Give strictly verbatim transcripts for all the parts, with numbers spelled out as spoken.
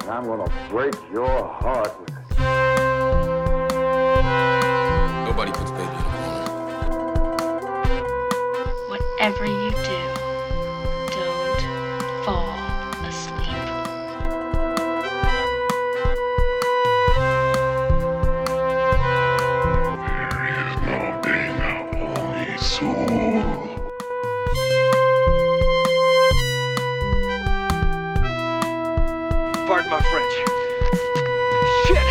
and I'm gonna break your heart with it. Nobody puts baby in a corner. Whatever you do, don't fall asleep. There is no being up, only soul. Pardon my French. Shit.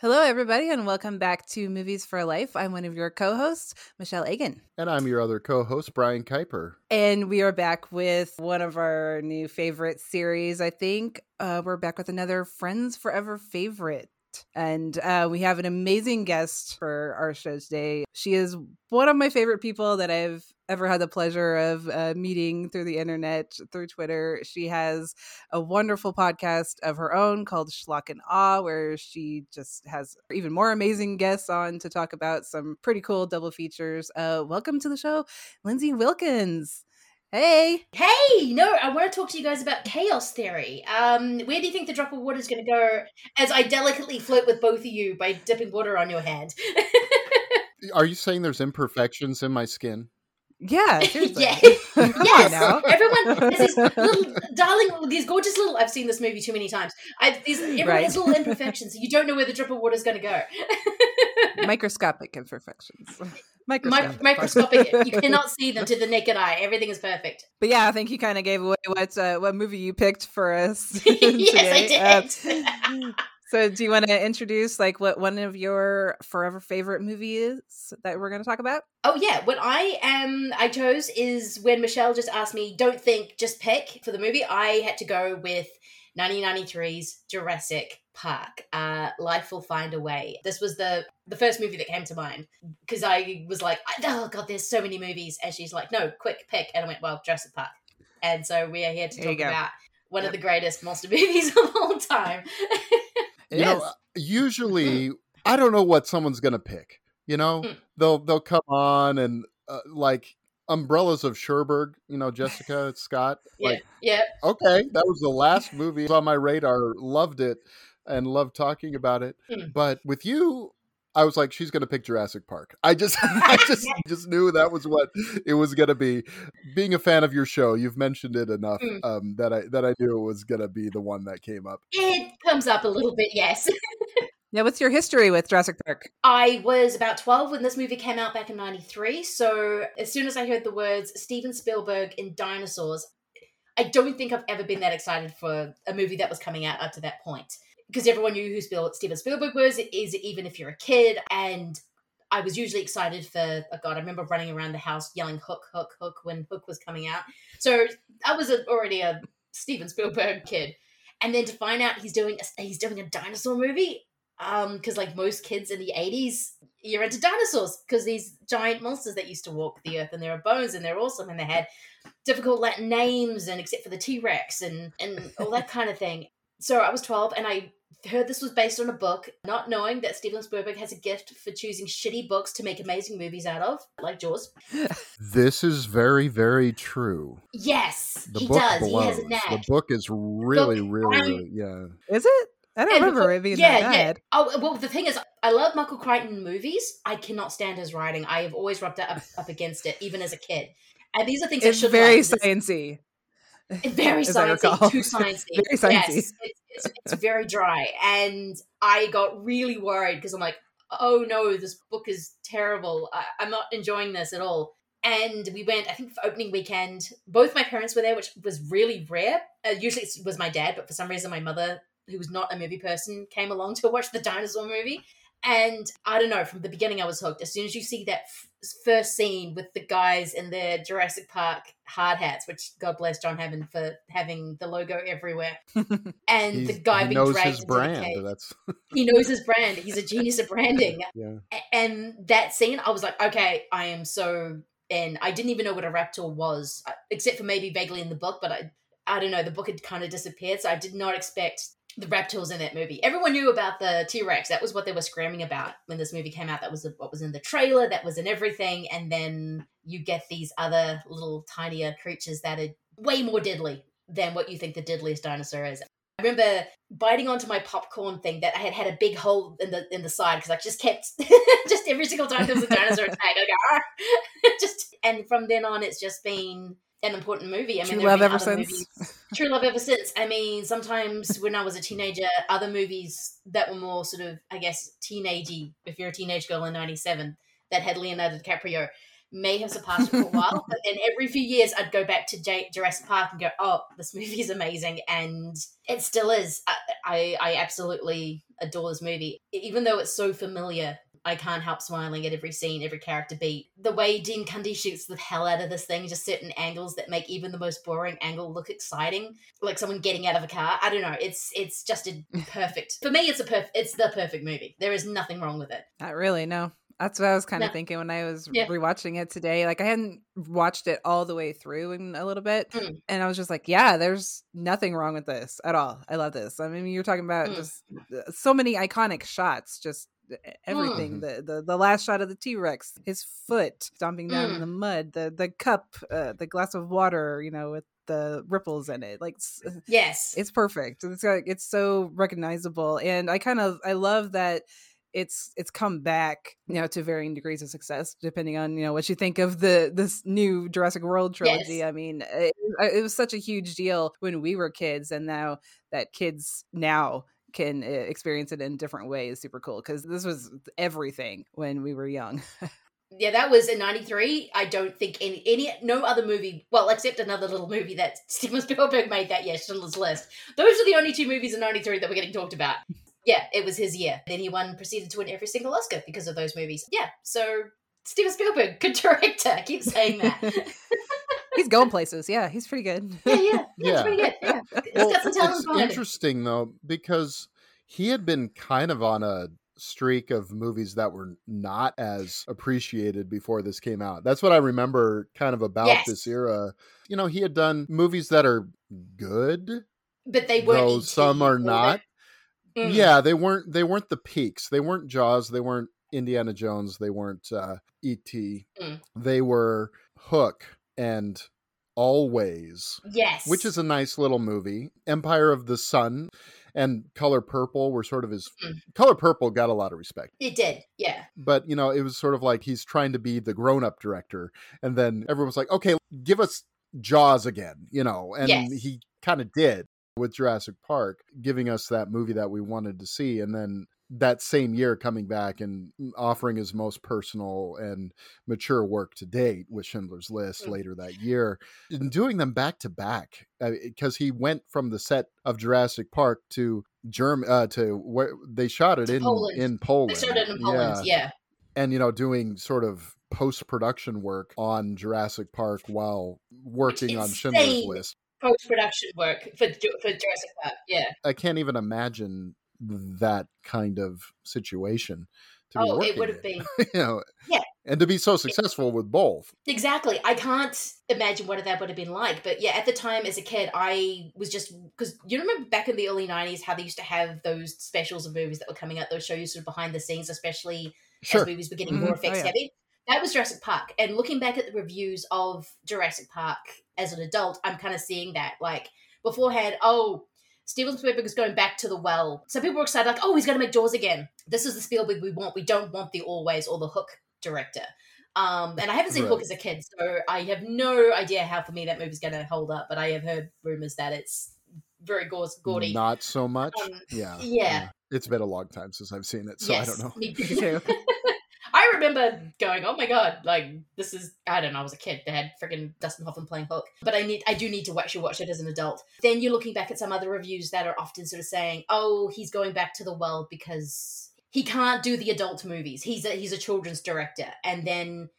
Hello, everybody, and welcome back to Movies for Life. I'm one of your co-hosts, Michelle Agan. And I'm your other co-host, Brian Kuiper. And we are back with one of our new favorite series, I think. Uh, we're back with another Friends Forever favorite. And uh, we have an amazing guest for our show today. She is one of my favorite people that I've ever had the pleasure of uh, meeting through the internet, through Twitter. She has a wonderful podcast of her own called Schlock and Awe, where she just has even more amazing guests on to talk about some pretty cool double features. Uh, welcome to the show, Lindsay Wilkins. Hey. Hey, no, I want to talk to you guys about chaos theory. Um, where do you think the drop of water is going to go as I delicately flirt with both of you by dipping water on your hand? Are you saying there's imperfections in my skin? Yeah, seriously. Yeah. Yes, now. Everyone has these little, darling, these gorgeous little, I've seen this movie too many times. I've, these, everyone right. has little imperfections. You don't know where the drip of water is going to go. Microscopic imperfections. Microscopic. Microscopic. You cannot see them to the naked eye. Everything is perfect. But yeah, I think you kind of gave away what uh, what movie you picked for us. Yes, today. I did. Um, so do you want to introduce like what one of your forever favorite movies is that we're going to talk about? Oh yeah, what I um I chose is when Michelle just asked me, don't think, just pick for the movie. I had to go with nineteen ninety-three's Jurassic Park. Uh, Life Will Find a Way. This was the the first movie that came to mind because I was like, oh god, there's so many movies, and she's like, no, quick pick, and I went, well, Jurassic Park. And so we are here to there talk about one yep. of the greatest monster movies of all time. You yes. know, usually I don't know what someone's gonna pick. You know, mm. they'll they'll come on and uh, like Umbrellas of Cherbourg. You know, Jessica Scott. Yeah, like, yeah. Okay, that was the last movie it was on my radar. Loved it and loved talking about it. Mm. But with you, I was like, she's gonna pick Jurassic Park. I just, I just, just knew that was what it was gonna be. Being a fan of your show, you've mentioned it enough mm. um, that I that I knew it was gonna be the one that came up. It comes up a little bit, yes. Now, what's your history with Jurassic Park? I was about twelve when this movie came out back in ninety-three. So as soon as I heard the words Steven Spielberg in dinosaurs, I don't think I've ever been that excited for a movie that was coming out up to that point. Because everyone knew who Steven Spielberg was, is even if you're a kid. And I was usually excited for, oh God, I remember running around the house yelling Hook, Hook, Hook when Hook was coming out. So I was a, already a Steven Spielberg kid. And then to find out he's doing a, he's doing a dinosaur movie, um, because like most kids in the eighties, you're into dinosaurs because these giant monsters that used to walk the earth and there are bones and they're awesome and they had difficult Latin names and except for the T-Rex and, and all that kind of thing. So I was twelve and I heard this was based on a book, not knowing that Steven Spielberg has a gift for choosing shitty books to make amazing movies out of, like Jaws. This is very, very true. Yes, the he book does. Blows. He has a knack. The book is really, book, really, um, really, yeah. Is it? I don't and remember because, it being yeah, that bad. Yeah. Oh, well, the thing is, I love Michael Crichton movies. I cannot stand his writing. I have always rubbed up, up against it, even as a kid. And these are things it's I should very like. sciencey. Very sciencey, too sciencey. Very sciencey. Yes, it's, it's, it's very dry, and I got really worried because I'm like, oh no, this book is terrible. I, I'm not enjoying this at all. And we went, I think, for opening weekend. Both my parents were there, which was really rare. Uh, usually it was my dad, but for some reason my mother, who was not a movie person, came along to watch the dinosaur movie. And I don't know, from the beginning I was hooked. As soon as you see that f- first scene with the guys in their Jurassic Park hard hats, which God bless John Hammond for having the logo everywhere, and the guy being knows dragged his into brand. The cave. That's... He knows his brand. He's a genius at branding. Yeah. And that scene, I was like, okay, I am so in. I didn't even know what a raptor was, except for maybe vaguely in the book, but I, I don't know, the book had kind of disappeared, so I did not expect... the reptiles in that movie. Everyone knew about the T-Rex. That was what they were screaming about when this movie came out. That was what was in the trailer. That was in everything. And then you get these other little tinier creatures that are way more deadly than what you think the deadliest dinosaur is. I remember biting onto my popcorn thing that I had had a big hole in the in the side because I just kept, just every single time there was a dinosaur attack, I'd go, ah! just, and from then on it's just been... an important movie. I mean, True Love ever since. Movies. True Love ever since. I mean, sometimes when I was a teenager, other movies that were more sort of, I guess, teenagey, if you're a teenage girl in ninety-seven, that had Leonardo DiCaprio, may have surpassed it for a while. But then every few years, I'd go back to J- Jurassic Park and go, oh, this movie is amazing. And it still is. I, I, I absolutely adore this movie. Even though it's so familiar, I can't help smiling at every scene, every character beat. The way Dean Cundey shoots the hell out of this thing, just certain angles that make even the most boring angle look exciting, like someone getting out of a car. I don't know. It's it's just a perfect. For me, it's a perf- It's the perfect movie. There is nothing wrong with it. Not really, no. That's what I was kind of no. thinking when I was yeah. rewatching it today. Like I hadn't watched it all the way through in a little bit. Mm. And I was just like, yeah, there's nothing wrong with this at all. I love this. I mean, you're talking about mm. just so many iconic shots, just everything mm. the, the the last shot of the T-Rex, his foot stomping down mm. in the mud, the the cup, uh, the glass of water, you know, with the ripples in it, like it's, yes it's perfect. It's got, it's so recognizable, and I kind of I love that it's it's come back, you know, to varying degrees of success depending on, you know, what you think of the this new Jurassic World trilogy. Yes. I mean it, it was such a huge deal when we were kids, and now that kids now can experience it in different ways. Super cool, because this was everything when we were young. Yeah, that was in ninety-three. I don't think any any no other movie, well, except another little movie that Steven Spielberg made that year, Schindler's List. Those are the only two movies in ninety-three that were getting talked about. Yeah, it was his year. Then he won, proceeded to win every single Oscar because of those movies. Yeah, so Steven Spielberg, good director. I keep saying that. He's going places. Yeah, he's pretty good. Yeah, yeah. yeah, yeah. Pretty good. Yeah. Well, got some talent it's interesting, though, because he had been kind of on a streak of movies that were not as appreciated before this came out. That's what I remember kind of about yes. this era. You know, he had done movies that are good. But they weren't. Though some are not. Mm. Yeah, they weren't. They weren't the peaks. They weren't Jaws. They weren't Indiana Jones. They weren't uh, E T. Mm. They were Hook. And Always, yes, which is a nice little movie. Empire of the Sun and Color Purple were sort of his mm. Color Purple got a lot of respect. It did, yeah. But, you know, it was sort of like he's trying to be the grown-up director. And then everyone was like, okay, give us Jaws again, you know. And yes. he kind of did with Jurassic Park, giving us that movie that we wanted to see. And then that same year coming back and offering his most personal and mature work to date with Schindler's List mm. later that year, and doing them back to back, because he went from the set of Jurassic Park to Germany, uh, to where they shot it in Poland. in Poland. They shot it in Poland, yeah. yeah. And, you know, doing sort of post-production work on Jurassic Park while working on Schindler's List. Post-production work for, for Jurassic Park, yeah. I can't even imagine that kind kind of situation to oh, be it would have been you know, yeah, and to be so successful it, with both. Exactly. I can't imagine what that would have been like, but yeah, at the time as a kid, I was just, because you remember back in the early nineties how they used to have those specials of movies that were coming out, those show you sort of behind the scenes, especially sure. as movies were getting mm-hmm. more effects oh, yeah. heavy. That was Jurassic Park, and looking back at the reviews of Jurassic Park as an adult, I'm kind of seeing that, like, beforehand, oh, Steven Spielberg is going back to the well. Some people were excited, like, oh, he's going to make Jaws again. This is the Spielberg we want. We don't want the Always or the Hook director. Um, and I haven't seen right. Hook as a kid, so I have no idea how, for me, that movie's going to hold up. But I have heard rumors that it's very gaudy. Not so much. Um, yeah. yeah. It's been a long time since I've seen it, so yes, I don't know. Me too. I remember going, oh my God, like, this is, I don't know, I was a kid. They had freaking Dustin Hoffman playing Hook. But I need, I do need to actually watch it as an adult. Then you're looking back at some other reviews that are often sort of saying, oh, he's going back to the well because he can't do the adult movies. He's a, he's a children's director. And then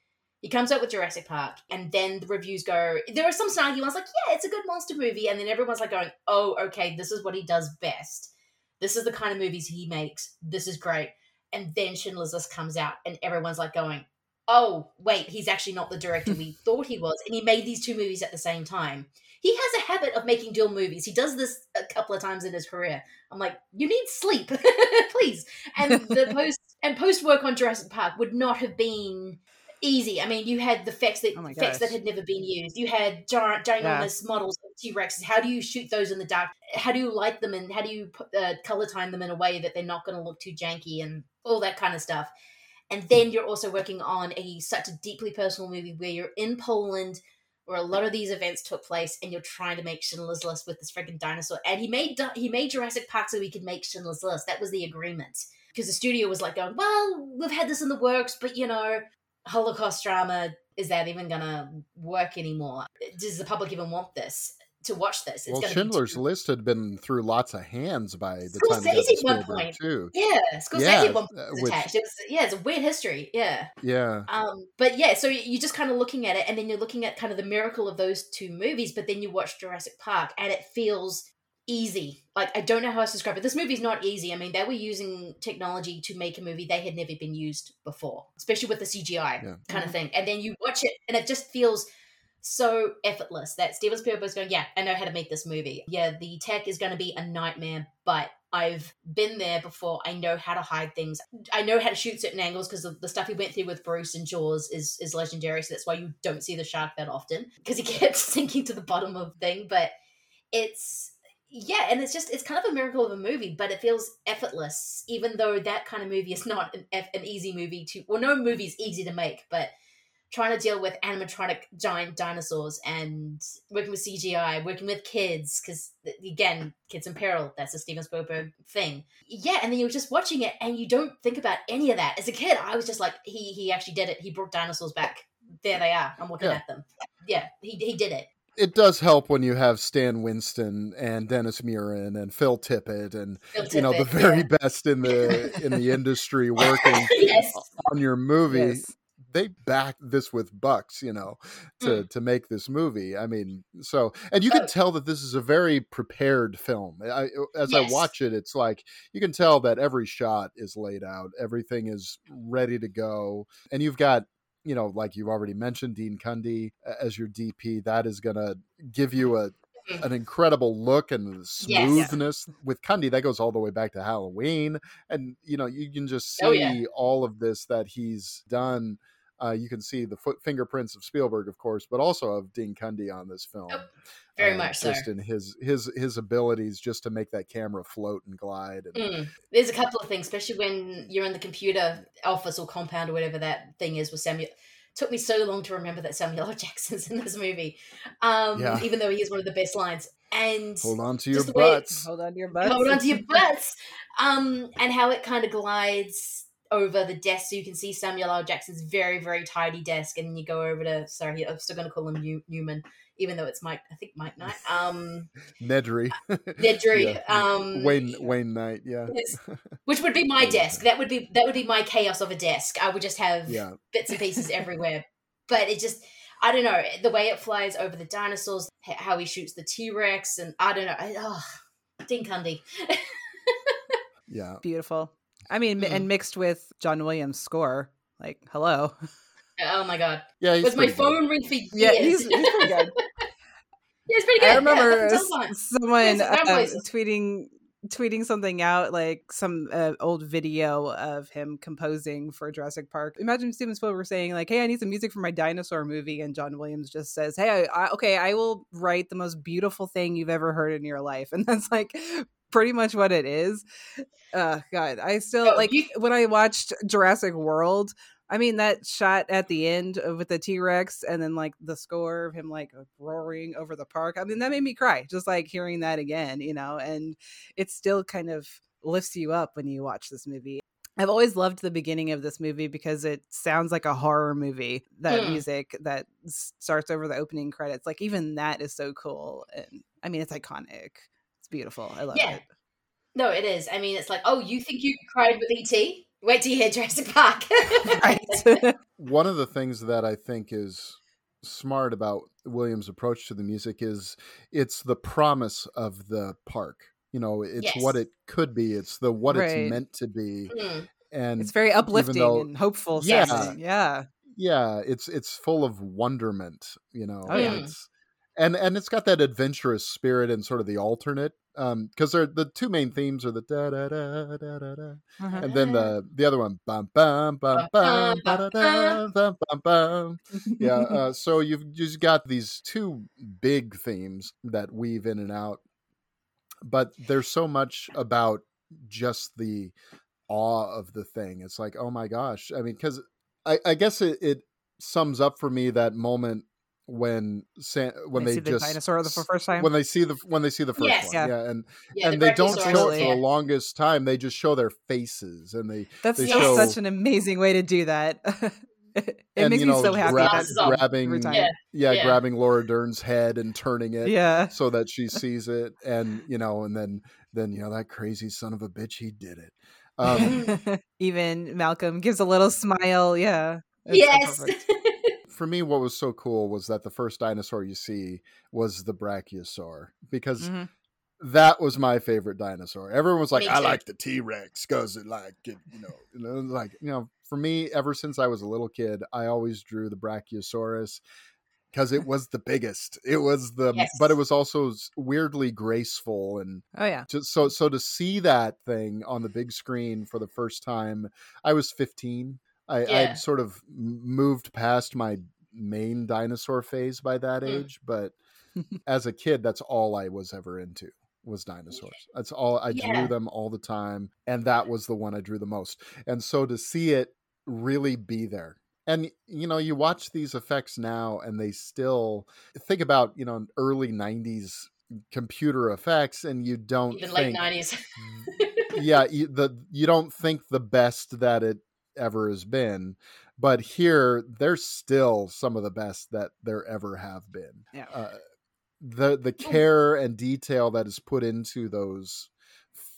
he comes out with Jurassic Park, and then the reviews go, there are some snarky ones like, yeah, it's a good monster movie. And then everyone's like going, oh, okay, this is what he does best. This is the kind of movies he makes. This is great. And then Schindler's List comes out, and everyone's like going, oh, wait, he's actually not the director we thought he was. And he made these two movies at the same time. He has a habit of making dual movies. He does this a couple of times in his career. I'm like, you need sleep, please. And the post and post work on Jurassic Park would not have been easy. I mean, you had the effects that, oh effects that had never been used. You had giant, ginormous yeah. models of T-Rexes. How do you shoot those in the dark? How do you light them, and how do you put, uh, color time them in a way that they're not going to look too janky and all that kind of stuff? And then you're also working on a such a deeply personal movie where you're in Poland, where a lot of these events took place, and you're trying to make Schindler's List with this freaking dinosaur. And he made he made Jurassic Park so he could make Schindler's List. That was the agreement. Because the studio was like going, well, we've had this in the works, but, you know, Holocaust drama, is that even going to work anymore? Does the public even want this, to watch this? It's well, gonna Schindler's too- List had been through lots of hands by the Scorsese time it got to Spielberg, too. Yeah, Scorsese yeah, at one point was which, attached. It was, yeah, it's a weird history, yeah. Yeah. Um, but yeah, so you're just kind of looking at it, and then you're looking at kind of the miracle of those two movies, but then you watch Jurassic Park, and it feels easy. Like, I don't know how else to describe it. This movie's not easy. I mean, they were using technology to make a movie they had never been used before, especially with the C G I yeah. kind mm-hmm. of thing. And then you watch it, and it just feels so effortless that Steven Spielberg's going, yeah, I know how to make this movie. Yeah, the tech is going to be a nightmare, but I've been there before. I know how to hide things. I know how to shoot certain angles, because the stuff he went through with Bruce and Jaws is, is legendary, so that's why you don't see the shark that often, because he kept sinking to the bottom of the thing. But it's... yeah, and it's just, it's kind of a miracle of a movie, but it feels effortless, even though that kind of movie is not an, an easy movie to, well, no movie is easy to make, but trying to deal with animatronic giant dinosaurs and working with C G I, working with kids, because, again, kids in peril, that's a Steven Spielberg thing. Yeah, and then you're just watching it, and you don't think about any of that. As a kid, I was just like, he he actually did it. He brought dinosaurs back. There they are. I'm looking yeah. at them. Yeah, he he did it. It does help when you have Stan Winston and Dennis Muren and Phil Tippett and Phil Tippett, you know, the very yeah. best in the in the industry working yes. on your movie. Yes. They backed this with bucks, you know, to, mm. to make this movie. I mean, so, and you can oh. tell that this is a very prepared film. I, as yes. I watch it, it's like, you can tell that every shot is laid out. Everything is ready to go. And you've got, you know, like you've already mentioned, Dean Cundey as your D P. That is going to give you a an incredible look and smoothness. Yes. With Cundey, that goes all the way back to Halloween. And, you know, you can just see oh, yeah. all of this that he's done. Uh, you can see the foot fingerprints of Spielberg, of course, but also of Dean Cundey on this film. Oh, very uh, much just so. In his, his, his abilities just to make that camera float and glide. And, mm. There's a couple of things, especially when you're in the computer office or compound or whatever that thing is with Samuel. It took me so long to remember that Samuel L. Jackson's in this movie, um, yeah. even though he is one of the best lines. And hold on to your butts. Way, hold on to your butts. Hold on to your butts. Um, and how it kind of glides over the desk, so you can see Samuel L. Jackson's very, very tidy desk, and you go over to, sorry, I'm still going to call him New- Newman, even though it's Mike, I think Mike Knight. Um, Nedry. Uh, Nedry. Yeah. Um, Wayne Wayne Knight, yeah. Which would be my desk. That would be that would be my chaos of a desk. I would just have yeah. bits and pieces everywhere. But it just, I don't know, the way it flies over the dinosaurs, how he shoots the T-Rex, and I don't know. I, oh, Dean Cundey. yeah. Beautiful. I mean, mm. and mixed with John Williams' score, like, hello. Oh my God! Yeah, he's was my phone good. Ring for years. Yeah, he's, he's pretty good. yeah, he's pretty good. I remember yeah, someone uh, tweeting tweeting something out, like some uh, old video of him composing for Jurassic Park. Imagine Steven Spielberg saying, like, "Hey, I need some music for my dinosaur movie," and John Williams just says, "Hey, I, I, okay, I will write the most beautiful thing you've ever heard in your life," and that's like pretty much what it is. Uh, God, I still like when I watched Jurassic World. I mean, that shot at the end with the T-Rex and then like the score of him like roaring over the park. I mean, that made me cry just like hearing that again, you know, and it still kind of lifts you up when you watch this movie. I've always loved the beginning of this movie because it sounds like a horror movie, that mm. music that starts over the opening credits. Like even that is so cool. And I mean, it's iconic. It's beautiful. I love yeah. it. No, it is. I mean, it's like, oh, you think you cried with E T? Wait till you hear Jurassic Park. Right. One of the things that I think is smart about Williams' approach to the music is it's the promise of the park. You know, it's yes. what it could be. It's the what right. it's meant to be. Mm. And it's very uplifting though, and hopeful. Yeah. Sense. Yeah. Yeah. It's it's full of wonderment, you know. Oh, yeah. It's, and and it's got that adventurous spirit and sort of the alternate. Um, because they're the two main themes are the da da da da da da, uh-huh. and then the the other one bum bum bum bum da da bum bum. Yeah, uh, so you've just got these two big themes that weave in and out, but there's so much about just the awe of the thing. It's like, oh my gosh! I mean, because I, I guess it, it sums up for me that moment. When San, when they, they see just the dinosaur the first time, when they see the when they see the first yes. one, yeah, yeah. and yeah, and the they don't show it for yeah. the longest time. They just show their faces, and they that's they show, such an amazing way to do that. it and, makes you know, me so happy. Grab, grabbing, yeah. Yeah, yeah, grabbing Laura Dern's head and turning it, yeah. so that she sees it, and you know, and then then you know that crazy son of a bitch, he did it. Um, Even Malcolm gives a little smile, yeah. It's yes. So for me, what was so cool was that the first dinosaur you see was the brachiosaur, because mm-hmm. that was my favorite dinosaur. Everyone was like, I like the T-Rex because it like, it, you know, and it was like, you know, for me, ever since I was a little kid, I always drew the brachiosaurus because it was the biggest. It was the, yes. but it was also weirdly graceful. And oh yeah, just so, so to see that thing on the big screen for the first time, I was fifteen. I yeah. I'd sort of moved past my main dinosaur phase by that age, but as a kid, that's all I was ever into was dinosaurs. That's all I yeah. drew them all the time. And that was the one I drew the most. And so to see it really be there. And, you know, you watch these effects now and they still think about, you know, early nineties computer effects and you don't Even think, late nineties. yeah, you, the, you don't think the best that it ever has been, but here there's still some of the best that there ever have been. Yeah. Uh, the the care and detail that is put into those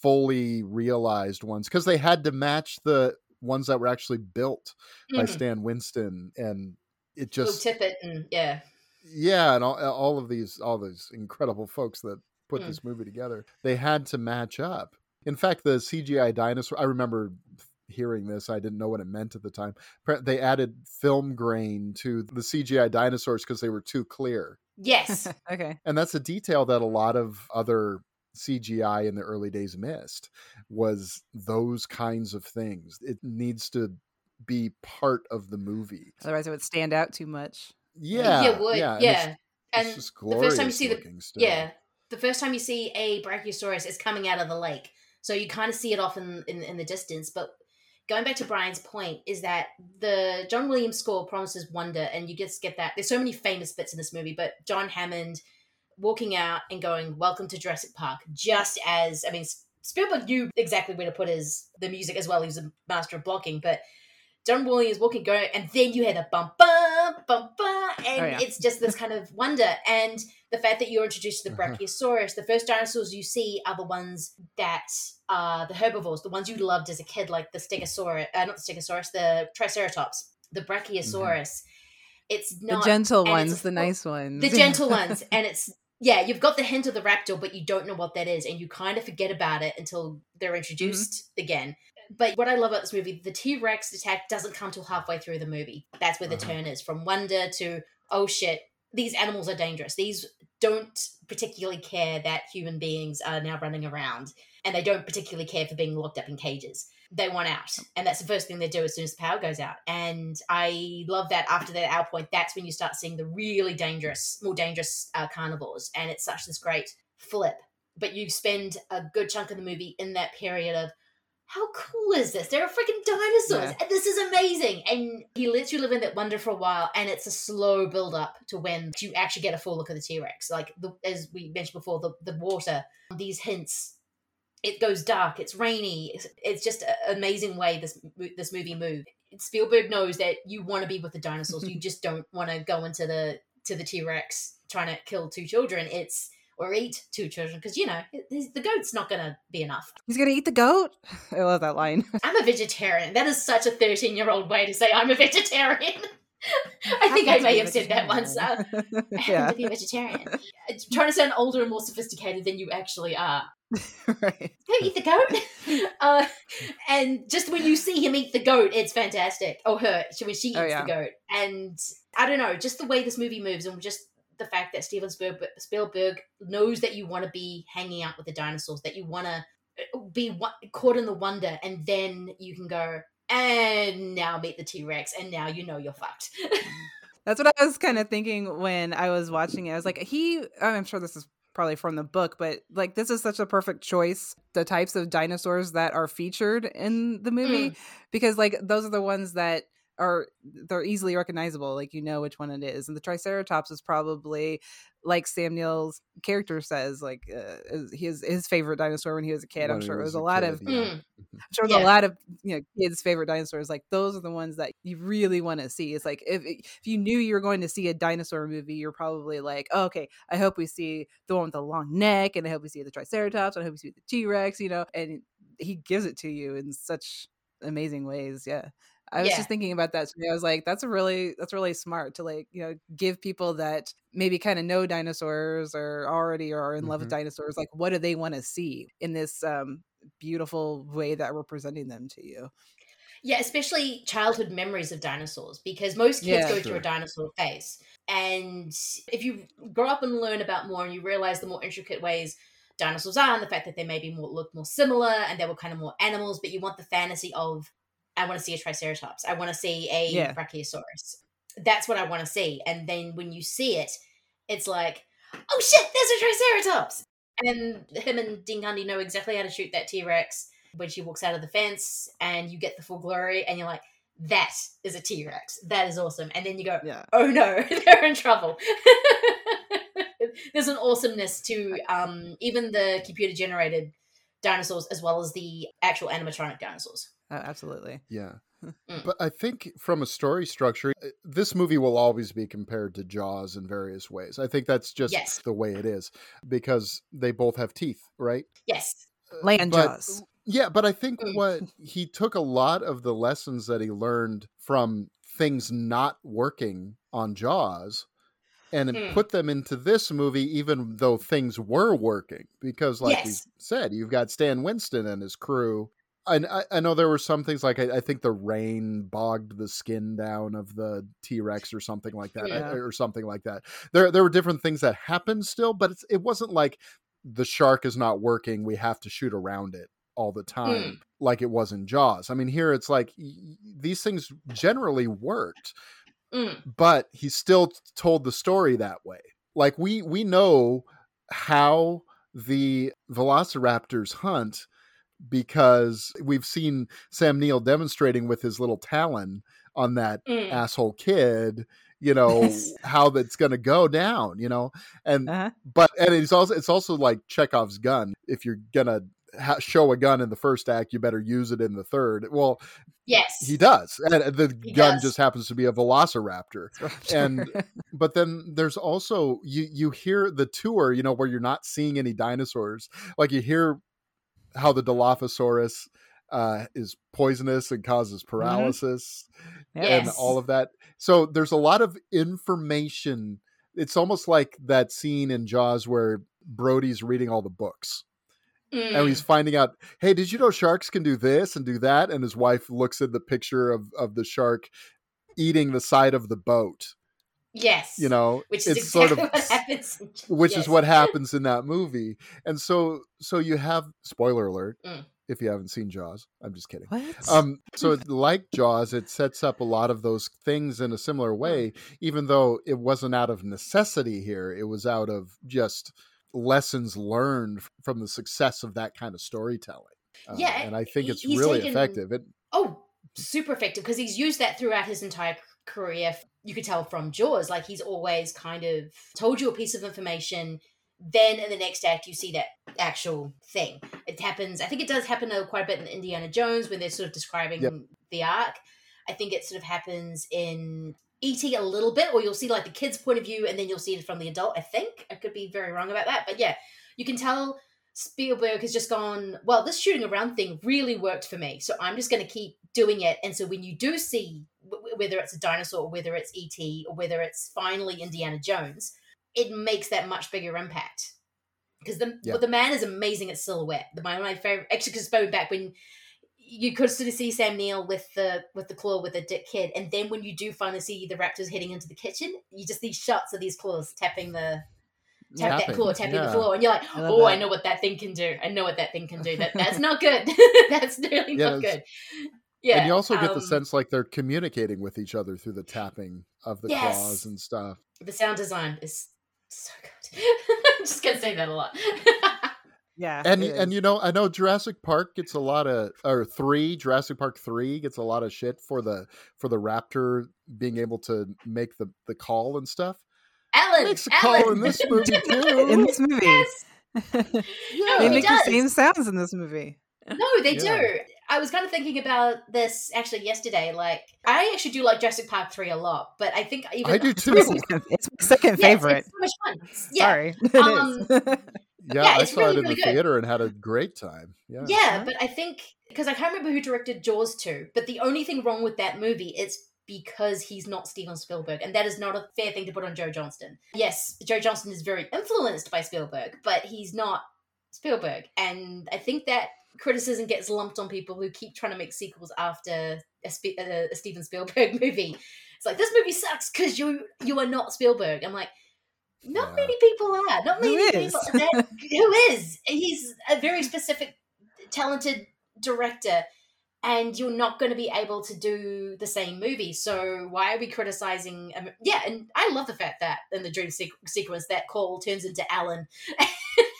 fully realized ones, because they had to match the ones that were actually built mm-hmm. by Stan Winston, and it just Phil Tippett and yeah, yeah, and all, all of these all these incredible folks that put mm. this movie together. They had to match up. In fact, the C G I dinosaur. I remember. Hearing this, I didn't know what it meant at the time. They added film grain to the C G I dinosaurs because they were too clear. Yes. Okay. And that's a detail that a lot of other C G I in the early days missed, was those kinds of things. It needs to be part of the movie. Otherwise it would stand out too much. Yeah. Yeah. It would. Yeah. yeah. And, it's, and it's just the first time you see the still. Yeah. The first time you see a brachiosaurus, it's coming out of the lake. So you kind of see it off in, in, in the distance, but going back to Brian's point is that the John Williams score promises wonder, and you just get that. There's so many famous bits in this movie, but John Hammond walking out and going, "Welcome to Jurassic Park," just as, I mean, Spielberg knew exactly where to put his the music as well. He was a master of blocking, but John Williams walking, going, and then you hear the bum, bum, bum, bum, and oh, yeah. it's just this kind of wonder. And the fact that you're introduced to the Brachiosaurus, the first dinosaurs you see are the ones that are the herbivores, the ones you loved as a kid, like the Stegosaurus, uh, not the Stegosaurus, the Triceratops, the Brachiosaurus. Mm-hmm. It's not... The gentle ones, a, the nice ones. The gentle ones, and it's... Yeah, you've got the hint of the raptor, but you don't know what that is, and you kind of forget about it until they're introduced mm-hmm. again. But what I love about this movie, the T-Rex attack doesn't come till halfway through the movie. That's where the uh-huh. turn is, from wonder to, oh shit, these animals are dangerous. These don't particularly care that human beings are now running around, and they don't particularly care for being locked up in cages. They want out, and that's the first thing they do as soon as the power goes out. And I love that after that hour point, that's when you start seeing the really dangerous, more dangerous uh, carnivores, and it's such this great flip. But you spend a good chunk of the movie in that period of, how cool is this? There are freaking dinosaurs. Yeah. And this is amazing. And he lets you live in that wonder for a while, and it's a slow build up to when you actually get a full look at the T-Rex. Like, the, as we mentioned before, the, the water, these hints, it goes dark, it's rainy. It's, it's just an amazing way this this movie moved. Spielberg knows that you want to be with the dinosaurs. You just don't want to go into the to the T-Rex trying to kill two children. It's or eat two children, because, you know, the goat's not going to be enough. He's going to eat the goat? I love that line. I'm a vegetarian. That is such a thirteen-year-old way to say I'm a vegetarian. I think I, I may have said that once. Uh, I yeah. happen to be a vegetarian. Trying to sound older and more sophisticated than you actually are. Right. Don't eat the goat. Uh, and just when you see him eat the goat, it's fantastic. Or her, when she eats oh, yeah. the goat. And I don't know, just the way this movie moves and just the fact that Steven Spielberg knows that you want to be hanging out with the dinosaurs, that you want to be caught in the wonder, and then you can go, and now meet the T-Rex, and now you know you're fucked. That's what I was kind of thinking when I was watching it. I was like, he, I'm sure this is probably from the book, but like, this is such a perfect choice, the types of dinosaurs that are featured in the movie, mm. because like, those are the ones that are, they're easily recognizable. Like, you know which one it is. And the Triceratops is probably, like Sam Neill's character says, like uh, his his favorite dinosaur when he was a kid. When I'm sure was it was a lot kid, of, yeah. I'm sure yeah. it was a lot of, you know, kids' favorite dinosaurs. Like, those are the ones that you really want to see. It's like, if if you knew you were going to see a dinosaur movie, you're probably like, oh, okay, I hope we see the one with the long neck, and I hope we see the Triceratops, and I hope we see the T-Rex, you know. And he gives it to you in such amazing ways. Yeah. I was yeah. just thinking about that today. I was like, that's a really, that's really smart to, like, you know, give people that maybe kind of know dinosaurs or already are in mm-hmm. love with dinosaurs. Like, what do they want to see in this um, beautiful way that we're presenting them to you? Yeah. Especially childhood memories of dinosaurs, because most kids yeah, go sure. through a dinosaur phase. And if you grow up and learn about more and you realize the more intricate ways dinosaurs are, and the fact that they maybe more look more similar and they were kind of more animals, but you want the fantasy of, I want to see a Triceratops. I want to see a yeah. Brachiosaurus. That's what I want to see. And then when you see it, it's like, oh shit, there's a Triceratops. And him and Dean Cundey know exactly how to shoot that T-Rex when she walks out of the fence, and you get the full glory, and you're like, that is a T-Rex. That is awesome. And then you go, yeah. oh no, they're in trouble. There's an awesomeness to um, even the computer-generated dinosaurs as well as the actual animatronic dinosaurs. Oh, absolutely. Yeah. Mm. But I think from a story structure, this movie will always be compared to Jaws in various ways. I think that's just yes. the way it is, because they both have teeth, right? Yes. Land but, Jaws. Yeah. But I think mm. what he took a lot of the lessons that he learned from things not working on Jaws and mm. put them into this movie, even though things were working, because like yes. we said, you've got Stan Winston and his crew. And I, I know there were some things like I, I think the rain bogged the skin down of the T-Rex or something like that, yeah. or something like that. There, there were different things that happened still, but it's, it wasn't like the shark is not working, we have to shoot around it all the time, mm. like it was in Jaws. I mean, here it's like these things generally worked, mm. but he still told the story that way. Like we we know how the velociraptors hunt, because we've seen Sam Neill demonstrating with his little talon on that mm. asshole kid, you know, yes. how that's going to go down, you know, and, uh-huh. but, and it's also, it's also like Chekhov's gun. If you're going to ha- show a gun in the first act, you better use it in the third. Well, yes, he does. And the he gun does. Just happens to be a velociraptor. And, but then there's also, you, you hear the tour, you know, where you're not seeing any dinosaurs. Like you hear how the Dilophosaurus uh, is poisonous and causes paralysis mm-hmm. yes. and all of that. So there's a lot of information. It's almost like that scene in Jaws where Brody's reading all the books mm. and he's finding out, hey, did you know sharks can do this and do that? And his wife looks at the picture of, of the shark eating the side of the boat. Yes. You know, which is it's exactly sort of what happens. Which yes. is what happens in that movie. And so so you have, spoiler alert, mm. if you haven't seen Jaws. I'm just kidding. What? Um so like Jaws, it sets up a lot of those things in a similar way, even though it wasn't out of necessity here. It was out of just lessons learned from the success of that kind of storytelling. Uh, yeah. And I think it's really taken, effective. It, oh, super effective, because he's used that throughout his entire career. You could tell from Jaws, like he's always kind of told you a piece of information. Then in the next act, you see that actual thing. It happens. I think it does happen quite a bit in Indiana Jones when they're sort of describing yep. the ark. I think it sort of happens in E T a little bit, or you'll see like the kid's point of view and then you'll see it from the adult, I think. I could be very wrong about that. But yeah, you can tell Spielberg has just gone, well, this shooting around thing really worked for me, so I'm just going to keep doing it. And so when you do see, w- whether it's a dinosaur, or whether it's E T, or whether it's finally Indiana Jones, it makes that much bigger impact. Because the yeah. well, the man is amazing at silhouette. The, my, my favorite, actually, because back when you could sort of see Sam Neill with the with the claw with the dick kid, and then when you do finally see the raptors heading into the kitchen, you just these shots of these claws tapping the tap tapping. that claw, tapping yeah. the floor, and you're like, I oh, that. I know what that thing can do. I know what that thing can do. That that's not good. That's really yeah, not that's... good. Yeah, and you also get um, the sense like they're communicating with each other through the tapping of the yes. claws and stuff. The sound design is so good. I'm just gonna say that a lot. Yeah, and and you know, I know Jurassic Park gets a lot of or three Jurassic Park three gets a lot of shit for the for the raptor being able to make the, the call and stuff. Alan makes a Alan. call in this movie too. In this movie, yes. yeah. no, they make does. the same sounds in this movie. No, they yeah. do. I was kind of thinking about this actually yesterday. Like, I actually do like Jurassic Park three a lot, but I think even I do too. It's my second favorite. Yeah, it's, it's so much fun. Yeah. Sorry. Um, yeah, yeah, I saw really, it in really the good. theater and had a great time. Yeah, yeah, right. But I think because I can't remember who directed Jaws two, but the only thing wrong with that movie is because he's not Steven Spielberg, and that is not a fair thing to put on Joe Johnston. Yes, Joe Johnston is very influenced by Spielberg, but he's not Spielberg, and I think that criticism gets lumped on people who keep trying to make sequels after a, Sp- a Steven Spielberg movie. It's like, this movie sucks because you you are not Spielberg. I'm like, not yeah. many people are. Not many who people. That, who is? He's a very specific, talented director, and you're not going to be able to do the same movie. So why are we criticizing? Um, yeah, and I love the fact that in the dream se- sequence, that call turns into Alan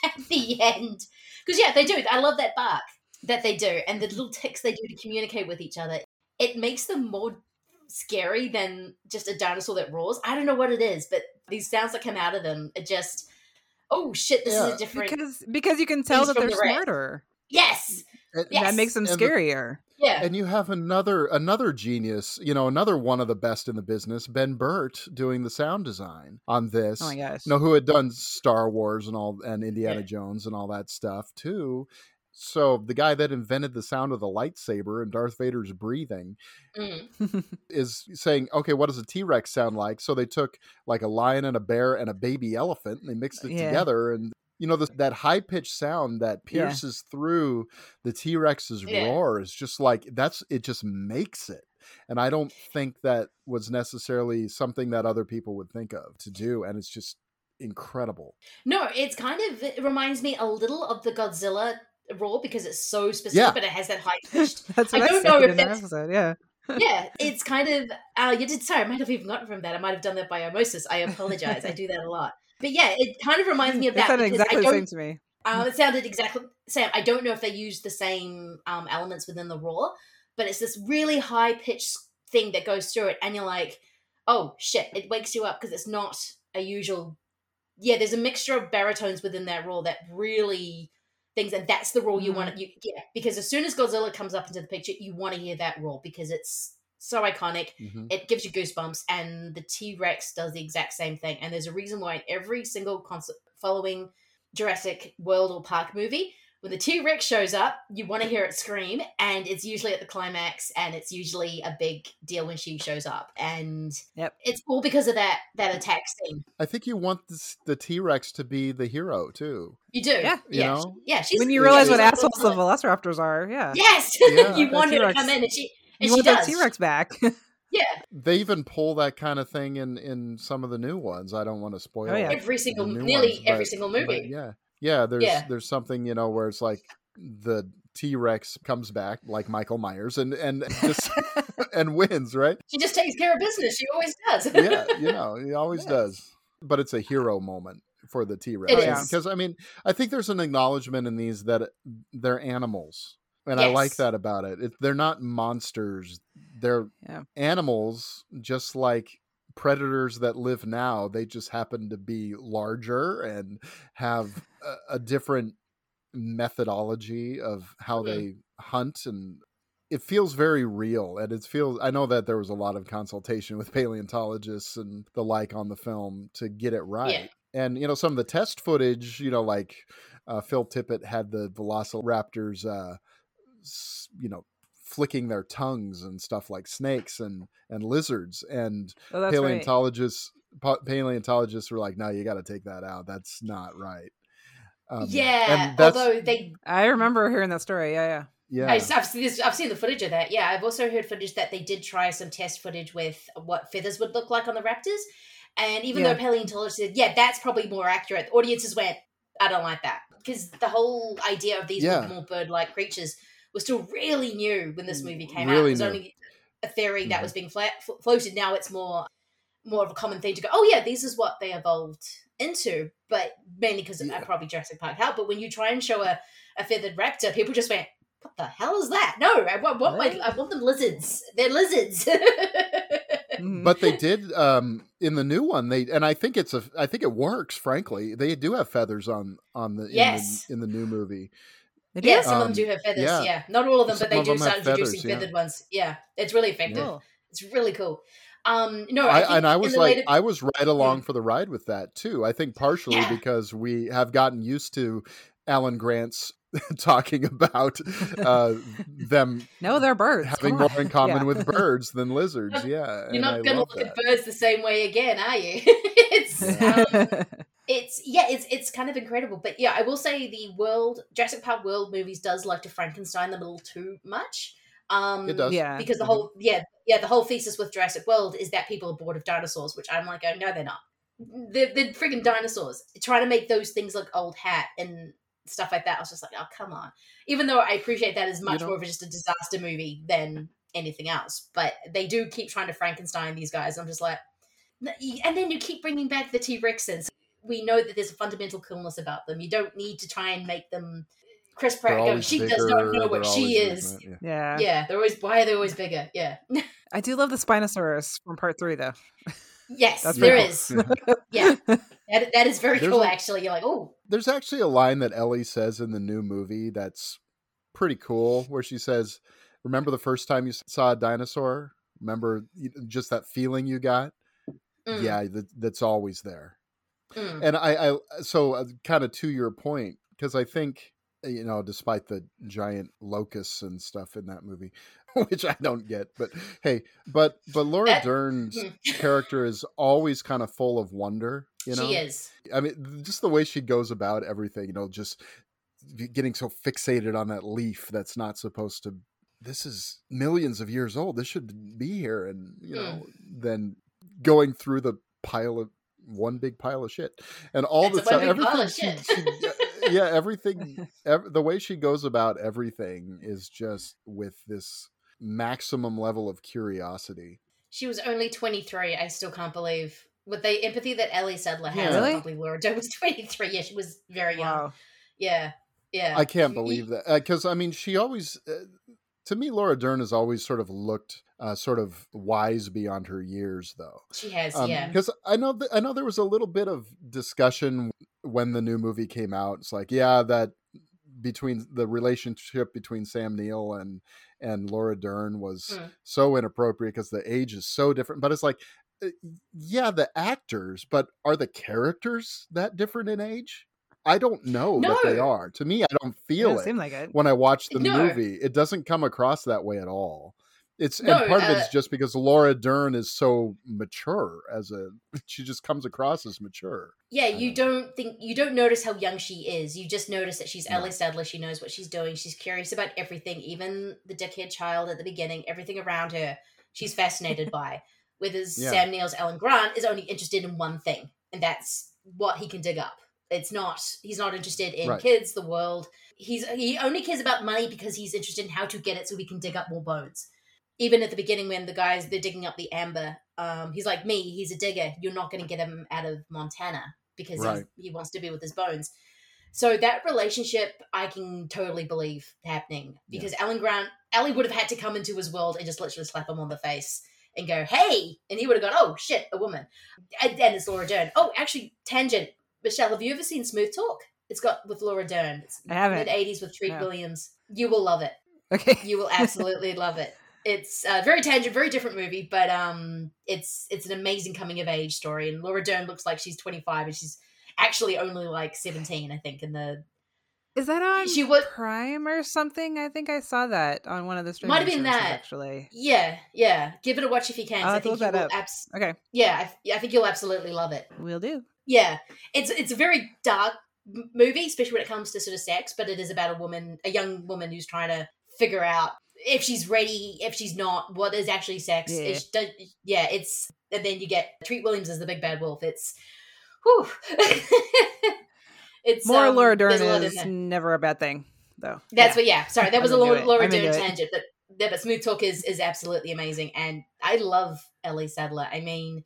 at the end. Because, yeah, they do. I love that bark that they do and the little ticks they do to communicate with each other. It makes them more scary than just a dinosaur that roars. I don't know what it is, but these sounds that come out of them are just, oh, shit, this yeah. is a different... Because, because you can tell that they're the smarter. Yes. And, yes. That makes them and scarier. The, yeah. And you have another another genius, you know, another one of the best in the business, Ben Burt, doing the sound design on this. Oh my gosh. You know, who had done Star Wars and all and Indiana yeah. Jones and all that stuff too. So the guy that invented the sound of the lightsaber and Darth Vader's breathing mm. is saying, okay, what does a T-Rex sound like? So they took like a lion and a bear and a baby elephant and they mixed it yeah. together, and you know, the, that high-pitched sound that pierces yeah. through the T-Rex's yeah. roar is just like, that's, it just makes it. And I don't think that was necessarily something that other people would think of to do. And it's just incredible. No, it's kind of, it reminds me a little of the Godzilla roar because it's so specific, yeah. but it has that high-pitched. That's what I don't I know if in it's... Episode, yeah. yeah, it's kind of, uh, you did, sorry, I might have even gotten from that. I might have done that by osmosis. I apologize. I do that a lot. But yeah, it kind of reminds me of that. It sounded exactly the same to me. Uh, it sounded exactly the same. I don't know if they used the same um, elements within the roar, but it's this really high-pitched thing that goes through it, and you're like, oh, shit, it wakes you up because it's not a usual... Yeah, there's a mixture of baritones within that roar that really... things, and that's the roar you mm. want to... You, yeah, because as soon as Godzilla comes up into the picture, you want to hear that roar because it's... so iconic. Mm-hmm. It gives you goosebumps, and the T-Rex does the exact same thing. And there's a reason why in every single concert following Jurassic World or Park movie, when the T-Rex shows up, you want to hear it scream, and it's usually at the climax, and it's usually a big deal when she shows up. And yep. it's all because of that that attack scene. I think you want this, the T-Rex to be the hero, too. You do. Yeah. You yeah. Know? yeah she's, when you realize yeah, what assholes the velociraptors are. Yeah. Yes! Yeah, you want T-Rex. Her to come in, and she... And you want does. that T-Rex back. Yeah. They even pull that kind of thing in, in some of the new ones. I don't want to spoil oh, yeah. every single, nearly ones, every but, single movie. Yeah. Yeah. There's, yeah. there's something, you know, where it's like the T-Rex comes back like Michael Myers and, and just, and wins, right? She just takes care of business. She always does. yeah. You know, he always yes. does. But it's a hero moment for the T-Rex. It is. Because I mean, I think there's an acknowledgement in these that they're animals. And yes. I like that about it. it. They're not monsters. They're yeah. animals, just like predators that live now. They just happen to be larger and have a, a different methodology of how yeah. they hunt and it feels very real, and it feels, I know that there was a lot of consultation with paleontologists and the like on the film to get it right. Yeah. And, you know, some of the test footage, you know, like uh, Phil Tippett had the velociraptors, uh, you know, flicking their tongues and stuff like snakes and, and lizards, and oh, paleontologists, right. pa- paleontologists were like, no, you got to take that out. That's not right. Um, yeah. Although they, I remember hearing that story. Yeah. Yeah. Yeah, I've seen, this, I've seen the footage of that. Yeah, I've also heard footage that they did try some test footage with what feathers would look like on the raptors. And even yeah. though paleontologists said, yeah, that's probably more accurate, the audiences went, I don't like that. Because the whole idea of these yeah. more bird-like creatures was still really new when this movie came really out. It was new. Only a theory that yeah. was being flat, floated. Now it's more, more of a common thing to go, oh, yeah, this is what they evolved into, but mainly because yeah. of probably Jurassic Park helped. But when you try and show a, a feathered raptor, people just went, what the hell is that? No, I want, want my, I want them lizards. They're lizards. But they did um, in the new one. They and I think it's a. I think it works. Frankly, they do have feathers on on the yes. in the, in the new movie. Yeah, um, some of them do have feathers. Yeah, yeah. Not all of them, some but they do start introducing feathers, yeah. feathered ones. Yeah, it's really effective. Yeah. It's really cool. Um, no, I, I think and I was like, later... I was right along yeah. for the ride with that too. I think partially yeah. because we have gotten used to Alan Grant's talking about uh, them. No, they're birds. Having more in common yeah. with birds than lizards. Yeah. You're not going to look that. At birds the same way again, are you? it's, um, it's, yeah, it's, it's kind of incredible. But yeah, I will say the world, Jurassic Park world movies does like to Frankenstein them a little too much. Um, it does. Yeah. Because the whole, yeah, yeah, the whole thesis with Jurassic World is that people are bored of dinosaurs, which I'm like, oh, no, they're not. They're, they're friggin' dinosaurs. Trying to make those things look old hat and stuff like that, I was just like, oh, come on. Even though I appreciate that is much you know, more of just a disaster movie than anything else, but they do keep trying to Frankenstein these guys. I'm just like, and then you keep bringing back the T-Rex, and so we know that there's a fundamental coolness about them. You don't need to try and make them Chris Pratt go, she bigger, does not know what she is. Different. Yeah. Yeah. They're always, why are they always bigger? Yeah. I do love the Spinosaurus from part three though. Yes, that's there cool. is. Yeah. yeah. That, that is very there's cool, a, actually. You're like, oh. There's actually a line that Ellie says in the new movie that's pretty cool, where she says, remember the first time you saw a dinosaur? Remember just that feeling you got? Mm. Yeah, that, that's always there. Mm. And I, I so uh, kind of to your point, because I think, you know, despite the giant locusts and stuff in that movie, which I don't get, but hey, but but Laura Dern's character is always kind of full of wonder, you know? She is. I mean, just the way she goes about everything, you know, just getting so fixated on that leaf that's not supposed to, this is millions of years old, this should be here, and, you know, mm. then going through the pile of, one big pile of shit. And all that's the time, everything she, she, yeah, everything, ev- the way she goes about everything is just with this maximum level of curiosity. She was only twenty-three. I still can't believe with the empathy that Ellie Sedler has. Yeah. Really? I believe Laura Dern was twenty-three. Yeah, she was very young. Wow. Yeah, yeah. I can't believe that because uh, I mean, she always, uh, to me, Laura Dern has always sort of looked uh, sort of wise beyond her years, though. She has, um, yeah. Because I know, th- I know there was a little bit of discussion when the new movie came out. It's like, yeah, that between the relationship between Sam Neill and. and Laura Dern was mm. so inappropriate because the age is so different. But it's like, yeah, the actors, but are the characters that different in age? I don't know no. that they are. To me, I don't feel it, it. Like it when I watch the no. movie. It doesn't come across that way at all. It's no, and part uh, of it's just because Laura Dern is so mature as a, she just comes across as mature. Yeah, you um, don't think you don't notice how young she is. You just notice that she's no. Ellie Sedler. She knows what she's doing. She's curious about everything, even the dickhead child at the beginning. Everything around her, she's fascinated by. Whereas yeah. Sam Neill's Alan Grant is only interested in one thing, and that's what he can dig up. It's not he's not interested in right. kids, the world. He's he only cares about money because he's interested in how to get it so we can dig up more bones. Even at the beginning when the guys, they're digging up the amber, um, he's like, me, he's a digger. You're not going to get him out of Montana because right. he wants to be with his bones. So that relationship, I can totally believe happening because yeah. Alan Grant, Ellie would have had to come into his world and just literally slap him on the face and go, hey, and he would have gone, oh, shit, a woman. And then it's Laura Dern. Oh, actually, tangent. Michelle, have you ever seen Smooth Talk? It's got with Laura Dern. It's I haven't. mid-eighties with Treat yeah. Williams. You will love it. Okay. You will absolutely love it. It's a very tangent, very different movie, but um, it's it's an amazing coming of age story. And Laura Dern looks like she's twenty-five, and she's actually only like seventeen, I think. In the is that on she was, Prime or something? I think I saw that on one of the streaming. Might have been that actually. Yeah, yeah. Give it a watch if you can. I'll I think look you that will up. Abs- okay. Yeah, I, I think you'll absolutely love it. Will do. Yeah, it's it's a very dark movie, especially when it comes to sort of sex. But it is about a woman, a young woman who's trying to figure out if she's ready, if she's not, what is actually sex. Yeah, is, does, yeah it's and then you get Treat Williams as the big bad wolf. It's whew. It's more um, Laura Dern is never a bad thing though. That's yeah. what yeah sorry that was a Laura, Laura Dern tangent, but yeah, but Smooth Talk is is absolutely amazing. And I love Ellie Sattler. I mean,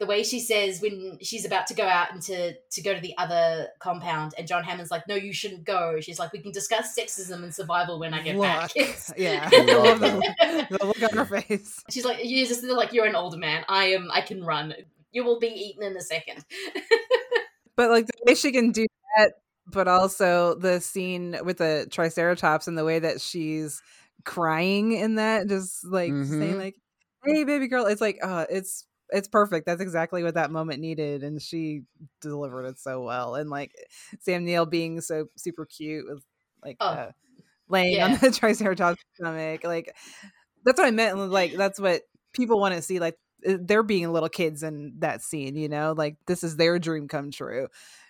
the way she says when she's about to go out and to, to go to the other compound and John Hammond's like, no, you shouldn't go. She's like, we can discuss sexism and survival when I get look. back. It's... Yeah. I love the, the look on her face. She's like, you're just like, you're an older man. I am, I can run. You will be eaten in a second. But like the way she can do that, but also the scene with the Triceratops and the way that she's crying in that, just like mm-hmm. saying like, hey, baby girl. It's like, oh, it's, It's perfect. That's exactly what that moment needed, and she delivered it so well. And like Sam Neill being so super cute with like oh, uh, laying yeah. on the Triceratops stomach, like that's what I meant. Like that's what people want to see. Like they're being little kids in that scene, you know. Like this is their dream come true.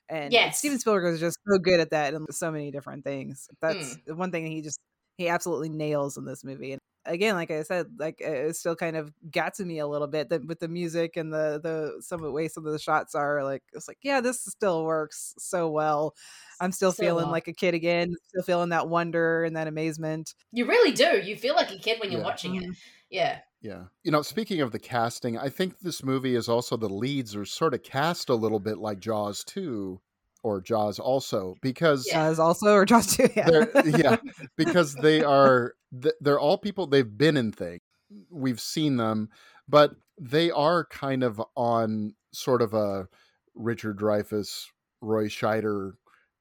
And yes. Steven Spielberg is just so good at that in so many different things. That's mm. one thing he just he absolutely nails in this movie. And again, like I said, like it still kind of got to me a little bit that with the music and the the some of the way some of the shots are, like it's like yeah, this still works so well. I'm still so feeling well. like a kid again, still feeling that wonder and that amazement. You really do. You feel like a kid when you're yeah. watching it. Yeah. Yeah. You know, speaking of the casting, I think this movie is also the leads are sort of cast a little bit like Jaws too. Or Jaws also, because yeah. Jaws also or Jaws too, yeah, yeah, because they are they're all people they've been in things. We've seen them, but they are kind of on sort of a Richard Dreyfuss, Roy Scheider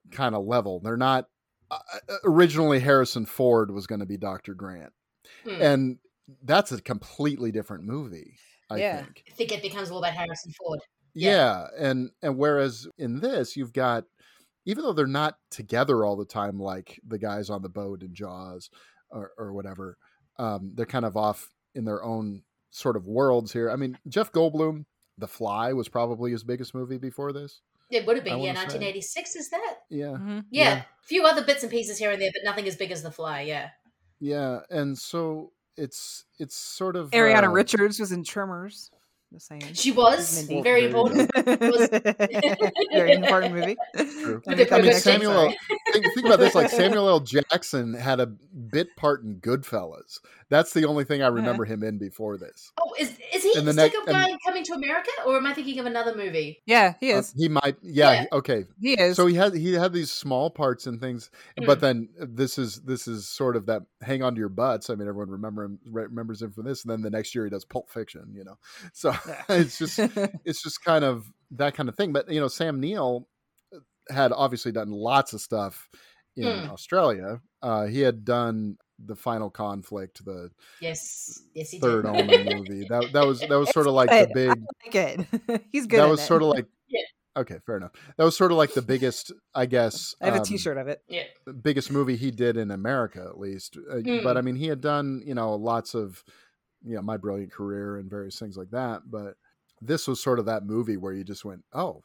kind of level. They're not uh, originally Harrison Ford was going to be Doctor Grant, hmm. and that's a completely different movie. I yeah, think. I think it becomes all about Harrison Ford. Yeah. yeah. And, and whereas in this, you've got, even though they're not together all the time, like the guys on the boat in Jaws or, or whatever, um, they're kind of off in their own sort of worlds here. I mean, Jeff Goldblum, The Fly was probably his biggest movie before this. It would have been. I yeah. nineteen eighty-six say. Is that? Yeah. Mm-hmm. yeah. Yeah. A few other bits and pieces here and there, but nothing as big as The Fly. Yeah. Yeah. And so it's, it's sort of. Ariana uh, Richards was in Tremors. Saying. She was Mindy. Very important. Was... very important movie. True. I mean, I mean, Samuel L, think, think about this: like Samuel L. Jackson had a bit part in Goodfellas. That's the only thing I remember yeah. him in before this. Oh, is is he the stick-up guy Coming to America, or am I thinking of another movie? Yeah, he is. Uh, he might. Yeah, yeah. He, okay. He is. So he had he had these small parts and things, mm. but then this is this is sort of that hang on to your butts. I mean, everyone remember him, remembers him for this, and then the next year he does Pulp Fiction. You know, so. it's just it's just kind of that kind of thing. But you know, Sam Neill had obviously done lots of stuff in mm. Australia. Uh he had done The Final Conflict, the yes yes he third did. Omen movie that that was that was sort of like the big I like it. He's good that was it. Sort of like yeah. okay fair enough that was sort of like the biggest I guess I have um, a t-shirt of it yeah biggest movie he did in America at least uh, mm. but I mean he had done you know lots of you know, My Brilliant Career and various things like that. But this was sort of that movie where you just went, oh,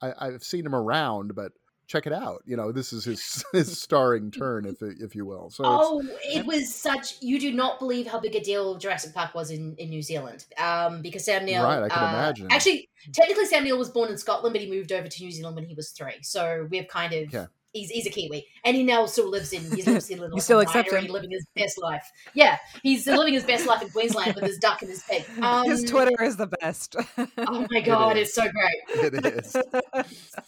I, I've seen him around, but check it out. You know, this is his, his starring turn, if if you will. So oh, it was such, you do not believe how big a deal Jurassic Park was in, in New Zealand. Um, because Sam Neill. Right, I can uh, imagine. Actually, technically Sam Neill was born in Scotland, but he moved over to New Zealand when he was three. So we've kind of... Yeah. He's he's a Kiwi, and he now still lives in he's lives in New Zealand, living his best life. Yeah, he's living his best life in Queensland with his duck and his pig. Um, his Twitter is the best. Oh my god, it it's so great. It is.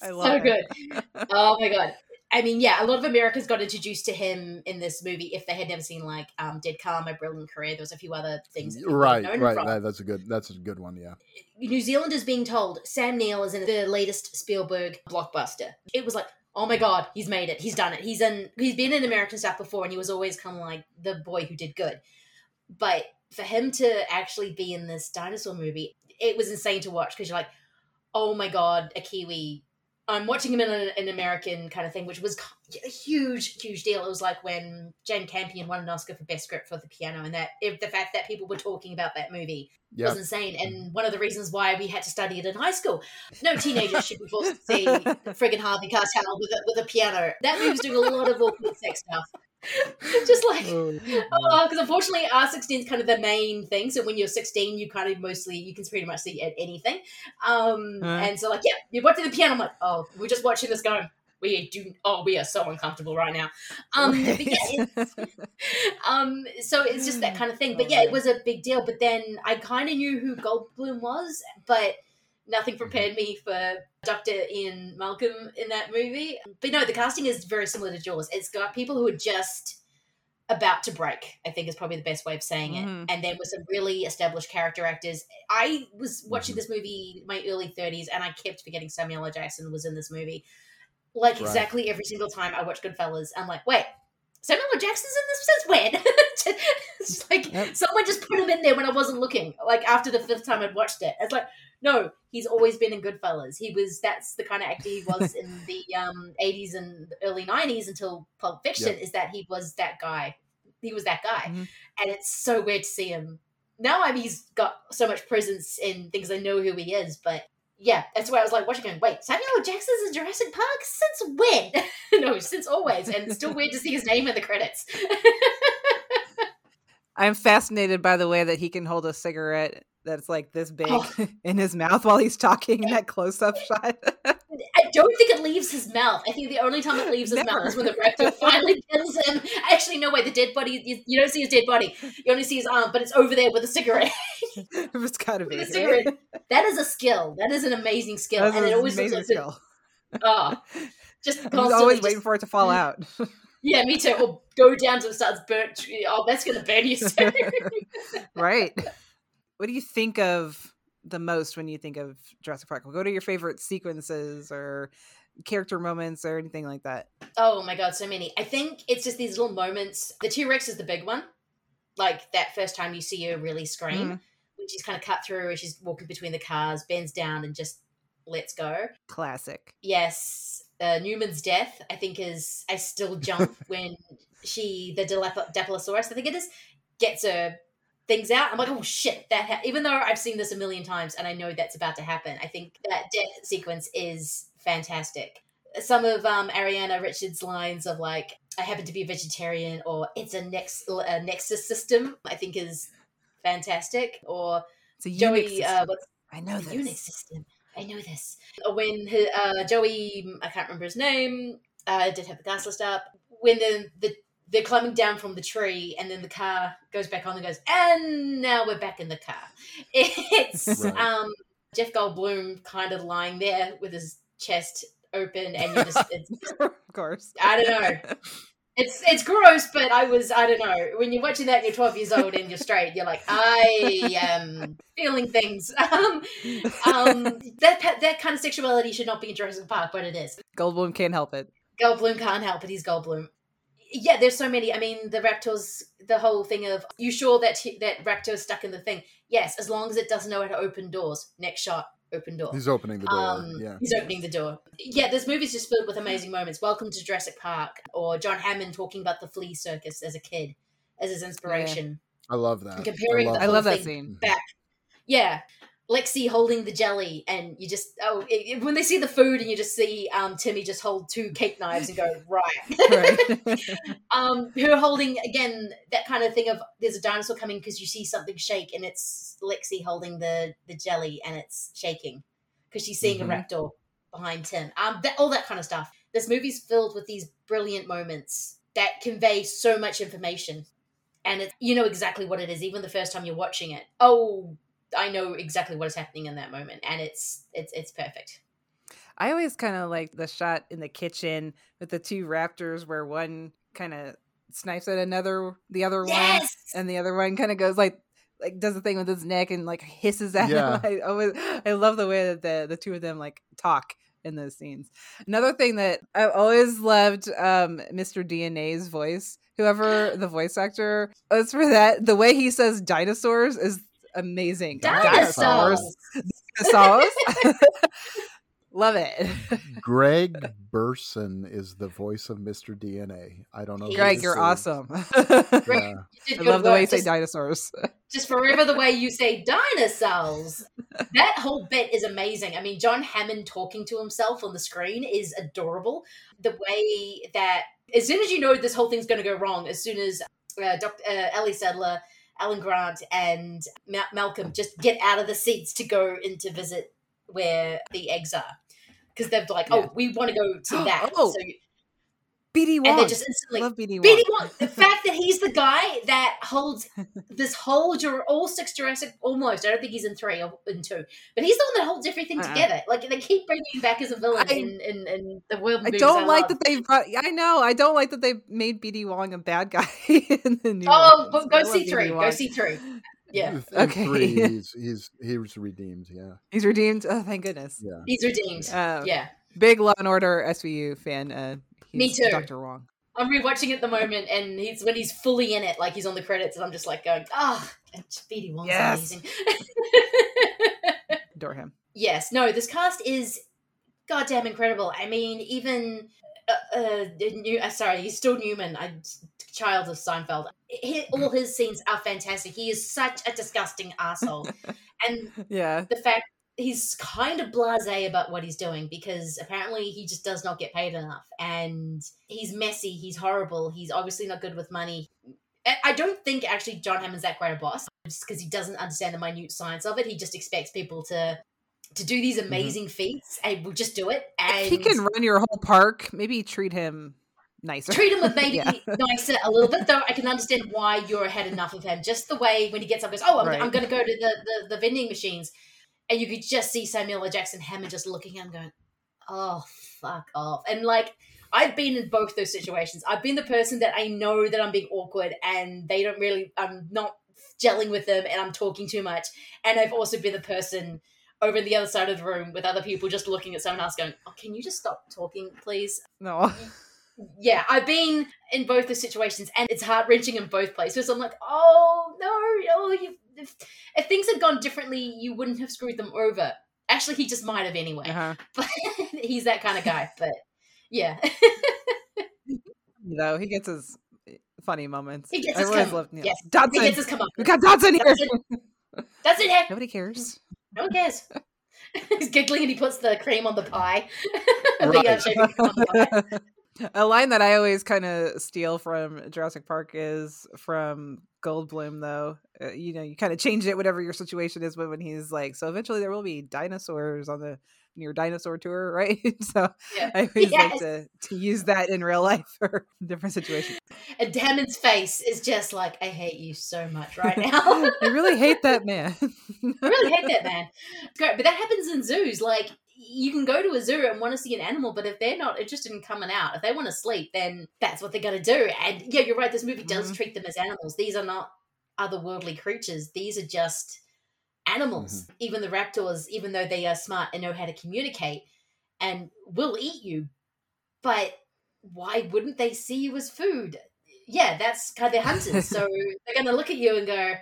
I love so it. good. Oh my god. I mean, yeah, a lot of Americans got introduced to him in this movie if they had never seen like um, Dead Calm, My Brilliant Career. There was a few other things. That right, right. From. That, that's a good. That's a good one. Yeah. New Zealanders being told Sam Neill is in the latest Spielberg blockbuster. It was like. oh my God, he's made it. He's done it. He's in, he's been in American stuff before, and he was always kind of like the boy who did good. But for him to actually be in this dinosaur movie, it was insane to watch, because you're like, oh my God, a Kiwi. I'm watching him in a, an American kind of thing, which was a huge, huge deal. It was like when Jane Campion won an Oscar for Best Script for The Piano, and that if the fact that people were talking about that movie yep. was insane. And one of the reasons why we had to study it in high school. No teenager should be forced to see friggin' Harvey Keitel with a, with a piano. That movie's doing a lot of awkward sex stuff. Just like, oh, because oh, unfortunately R sixteen is kind of the main thing. So when you're sixteen, you kind of mostly, you can pretty much see anything. Um, uh, and so like, yeah, you're watching the piano. I'm like, oh, we're just watching this going, we do, oh, we are so uncomfortable right now. Um, but yeah, it's, um, so it's just that kind of thing. But yeah, it was a big deal. But then I kind of knew who Goldblum was, but nothing prepared me for Doctor Ian Malcolm in that movie. But no, the casting is very similar to Jaws. It's got people who are just about to break, I think is probably the best way of saying it. Mm-hmm. And then with some really established character actors. I was watching this movie in my early thirties, and I kept forgetting Samuel L. Jackson was in this movie. Like right. exactly every single time I watch Goodfellas, I'm like, wait, Samuel L. Jackson's in this since when? It's just like yep. someone just put him in there when I wasn't looking. Like after the fifth time I'd watched it, it's like, no, he's always been in Goodfellas. He was that's the kind of actor he was in the um, eighties and early nineties until Pulp Fiction. Yep. Is that he was that guy? He was that guy, mm-hmm. and it's so weird to see him now. I mean, he's got so much presence in things. I know who he is, but yeah, that's why I was like watching him. Wait, Samuel L. Jackson's in Jurassic Park since when? No, since always, and it's still weird to see his name in the credits. I'm fascinated by the way that he can hold a cigarette that's like this big oh. in his mouth while he's talking in that close-up shot. I don't think it leaves his mouth. I think the only time it leaves his Never. mouth is when the raptor finally kills him. Actually, no way. The dead body, you, you don't see his dead body. You only see his arm, but it's over there with a cigarette. It's gotta be. With a cigarette. Right? That is a skill. That is an amazing skill. That's and an it always amazing skill. Like, oh, just I was always just, waiting for it to fall out. Yeah, me too. Or go down till it starts burnt. Oh, that's going to burn you soon. Right. What do you think of the most when you think of Jurassic Park? We'll go to your favorite sequences or character moments or anything like that. Oh my God, so many. I think it's just these little moments. The T-Rex is the big one. Like that first time you see her really scream. Mm-hmm. When she's kind of cut through and she's walking between the cars, bends down and just lets go. Classic. Yes. Uh, Newman's death, I think, is I still jump when she, the Dilophosaurus, I think it is, gets her things out. I'm like, oh shit, that ha-. Even though I've seen this a million times and I know that's about to happen, I think that death sequence is fantastic. Some of um, Ariana Richards' lines of like, I happen to be a vegetarian, or it's a, nex- a nexus system, I think is fantastic. Or Joey, uh, what's I know the Unix system. I know this. When his, uh, Joey, I can't remember his name, uh, did have the gas list up. When the, the they're climbing down from the tree, and then the car goes back on and goes, and now we're back in the car. It's right. um, Jeff Goldblum kind of lying there with his chest open, and you just, it's, of course, I don't know. It's it's gross, but I was I don't know. When you're watching that, and you're twelve years old and you're straight. You're like, I am feeling things. Um, um, that that kind of sexuality should not be in Jurassic Park, but it is. Goldblum can't help it. Goldblum can't help it. He's Goldblum. Yeah, there's so many. I mean, the raptors, the whole thing of, you sure that he, that raptor is stuck in the thing? Yes, as long as it doesn't know how to open doors. Next shot. Open door. He's opening the door. Um, yeah. He's opening the door. Yeah, this movie's just filled with amazing moments. Welcome to Jurassic Park, or John Hammond talking about the flea circus as a kid as his inspiration. Yeah. I love that. And comparing I love, the I love that scene back. Yeah. Lexi holding the jelly, and you just oh it, it, when they see the food, and you just see um, Timmy just hold two cake knives and go right. right. um, her holding again that kind of thing of there's a dinosaur coming because you see something shake, and it's Lexi holding the the jelly and it's shaking because she's seeing mm-hmm. a raptor behind Tim. Um, that, all that kind of stuff. This movie's filled with these brilliant moments that convey so much information, and it's you know exactly what it is even the first time you're watching it. Oh. I know exactly what is happening in that moment, and it's it's it's perfect. I always kind of like the shot in the kitchen with the two raptors where one kind of snipes at another, the other yes! one, and the other one kind of goes like like does the thing with his neck and like hisses at yeah. him. I always I love the way that the the two of them like talk in those scenes. Another thing that I've always loved, um, Mister D N A's voice, whoever the voice actor was for that, the way he says dinosaurs is amazing. Dinosaurs. Dinosaurs. Dinosaurs. Love it. Greg Burson is the voice of Mister D N A. I don't know. Greg, you're awesome. Greg, you I love work. the way you just, say dinosaurs. Just forever the way you say dinosaurs. That whole bit is amazing. I mean, John Hammond talking to himself on the screen is adorable. The way that as soon as you know this whole thing's going to go wrong, as soon as uh, Doctor Uh, Ellie Sattler, Alan Grant, and Ma- Malcolm just get out of the seats to go in to visit where the eggs are. Because they're like, oh, yeah. we want to go to that. oh, so, B D. Wong. And they're just instantly, love B D. Wong. B D. Wong. The fact that he's the guy that holds this whole, all six Jurassic, almost, I don't think he's in three or in two, but he's the one that holds everything uh-uh. together. Like, they keep bringing him back as a villain I, in, in, in the world I don't I like love. that they brought, I know, I don't like that they made B D. Wong a bad guy in the new Oh, but go see three. Go see three. Yeah. In okay. Three, he's he's he's redeemed. Yeah. He's redeemed. Oh, thank goodness. Yeah. He's redeemed. Uh, yeah. Big Law and Order S V U fan. Uh, Me too. Doctor Wong. I'm rewatching it at the moment, and he's when he's fully in it, like he's on the credits, and I'm just like going, "Oh, B D. Wong's yes. amazing." Adore him. Yes. No. This cast is goddamn incredible. I mean, even uh, uh new. Uh, sorry, he's still Newman. I. Child of Seinfeld. He, all his scenes are fantastic. He is such a disgusting asshole, and yeah, the fact he's kind of blasé about what he's doing because apparently he just does not get paid enough, and he's messy. He's horrible. He's obviously not good with money. I don't think actually John Hammond's that great a boss, just because he doesn't understand the minute science of it. He just expects people to. to do these amazing mm-hmm. feats, and we'll just do it. And if he can run your whole park, maybe treat him. Nicer. Treat him with maybe yeah. nicer a little bit, though I can understand why you're had enough of him. Just the way when he gets up, goes, oh, I'm, right. I'm going to go to the, the, the vending machines. And you could just see Samuel L. Jackson Hammond just looking at him going, oh, fuck off. And, like, I've been in both those situations. I've been the person that I know that I'm being awkward and they don't really – I'm not gelling with them and I'm talking too much. And I've also been the person – over the other side of the room with other people just looking at someone else going, oh, can you just stop talking, please? No. Yeah, I've been in both the situations and it's heart-wrenching in both places. I'm like, oh, no, oh, you, if, if things had gone differently, you wouldn't have screwed them over. Actually, he just might have anyway. Uh-huh. But he's that kind of guy, but yeah. No, he gets his funny moments. He gets his I come loved, yeah. Yes, Dodson. He gets his come up. We got Dodson here. Dodson, Dodson here. Nobody cares. No one cares. He's giggling and he puts the cream on the pie. Right. A line that I always kind of steal from Jurassic Park is from Goldblum, though. Uh, you know, you kind of change it, whatever your situation is, but when he's like, so eventually there will be dinosaurs on the near dinosaur tour, right? So yeah. I always yes. like to, to use that in real life for different situations. And Hammond's face is just like, I hate you so much right now. I really hate that man. I really hate that man. It's great, but that happens in zoos. Like, you can go to a zoo and want to see an animal, but if they're not interested in coming out, if they want to sleep, then that's what they're going to do. And yeah, you're right. This movie does mm-hmm. treat them as animals. These are not otherworldly creatures. These are just animals. Mm-hmm. Even the raptors, even though they are smart and know how to communicate and will eat you, but why wouldn't they see you as food? Yeah, that's kind of their hunters. So they're going to look at you and go,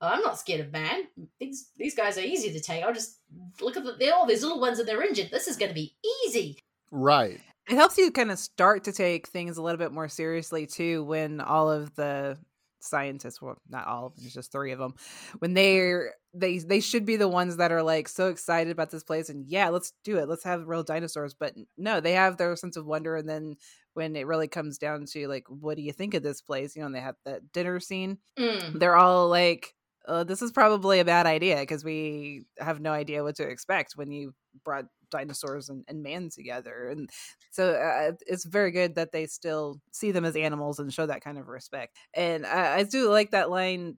I'm not scared of man. These these guys are easy to take. I'll just look at the, they're all these little ones and they're injured. This is going to be easy. Right. It helps you kind of start to take things a little bit more seriously, too, when all of the scientists, well, not all, there's just three of them, when they're, they, they should be the ones that are, like, so excited about this place and, yeah, let's do it. Let's have real dinosaurs. But no, they have their sense of wonder. And then when it really comes down to, like, what do you think of this place? You know, and they have that dinner scene. Mm. They're all, like... Uh, this is probably a bad idea because we have no idea what to expect when you brought dinosaurs and, and man together. And so uh, it's very good that they still see them as animals and show that kind of respect. And I, I do like that line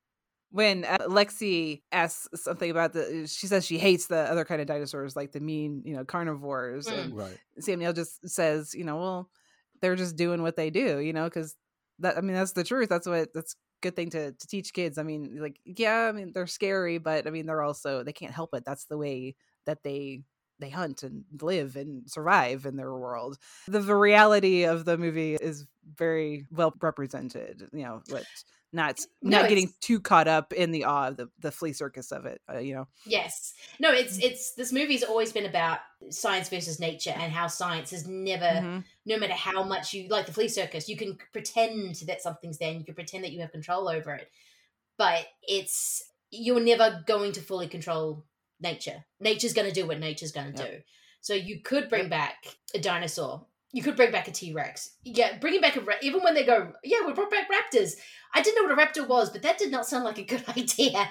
when uh, Lexi asks something about the, she says she hates the other kind of dinosaurs, like the mean, you know, carnivores. Mm. And right. Samuel just says, you know, well, they're just doing what they do, you know, because that, I mean, that's the truth. That's what, that's, good thing to, to teach kids. I mean, like, yeah, I mean, they're scary, but I mean, they're also, they can't help it. That's the way that they they hunt and live and survive in their world. The reality of the movie is very well represented, you know, which not not no, getting too caught up in the awe of the, the flea circus of it, uh, you know. Yes. No, it's it's this movie's always been about science versus nature, and how science has never, mm-hmm. no matter how much you, like the flea circus, you can pretend that something's there and you can pretend that you have control over it, but it's, you're never going to fully control nature. Nature's going to do what nature's going to yep. do. So you could bring back a dinosaur. You could bring back a T-Rex. Yeah, bringing back a ra- even when they go, yeah, we brought back raptors. I didn't know what a raptor was, but that did not sound like a good idea.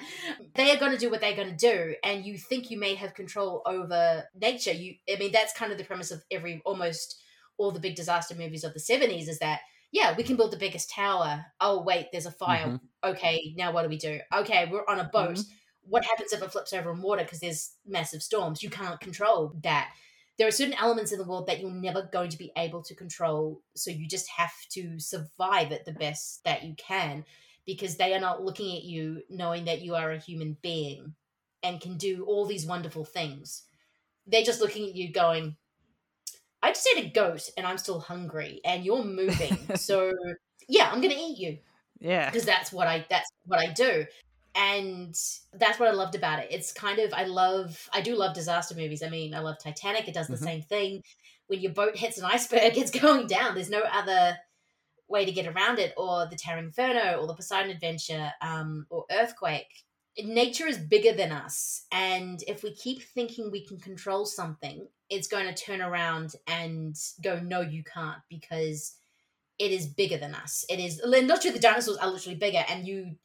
They are going to do what they're going to do, and you think you may have control over nature. You, I mean, that's kind of the premise of every, almost all the big disaster movies of the seventies is that, yeah, we can build the biggest tower. Oh, wait, there's a fire. Mm-hmm. Okay, now what do we do? Okay, we're on a boat. Mm-hmm. What happens if it flips over in water because there's massive storms? You can't control that. There are certain elements in the world that you're never going to be able to control, so you just have to survive it the best that you can, because they are not looking at you knowing that you are a human being and can do all these wonderful things. They're just looking at you going, I just ate a goat and I'm still hungry and you're moving. So, yeah, I'm going to eat you. Yeah. Because that's what I that's what I do. And that's what I loved about it. It's kind of, I love, I do love disaster movies. I mean, I love Titanic. It does the mm-hmm. same thing. When your boat hits an iceberg, it's going down. There's no other way to get around it. Or the Terra Inferno, or the Poseidon Adventure, um, or Earthquake. Nature is bigger than us. And if we keep thinking we can control something, it's going to turn around and go, no, you can't, because it is bigger than us. It is, literally, the dinosaurs are literally bigger, and you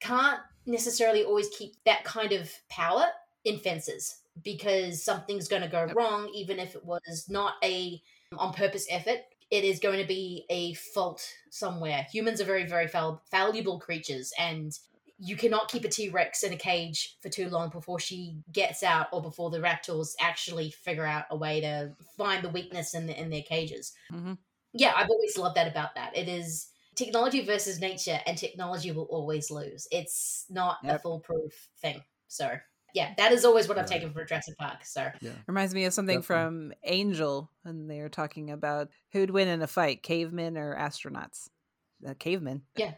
can't necessarily always keep that kind of power in fences, because something's going to go wrong. Even if it was not a on purpose effort, it is going to be a fault somewhere. Humans are very, very fall- fallible creatures, and you cannot keep a T-Rex in a cage for too long before she gets out, or before the raptors actually figure out a way to find the weakness in the, in their cages. Mm-hmm. Yeah, I've always loved that about that. It is technology versus nature, and technology will always lose. It's not yep. a foolproof thing. So, yeah, that is always what I've right. taken for Jurassic Park. So, yeah. Reminds me of something Definitely. from Angel, and they were talking about who'd win in a fight, cavemen or astronauts? Uh, cavemen. Yeah.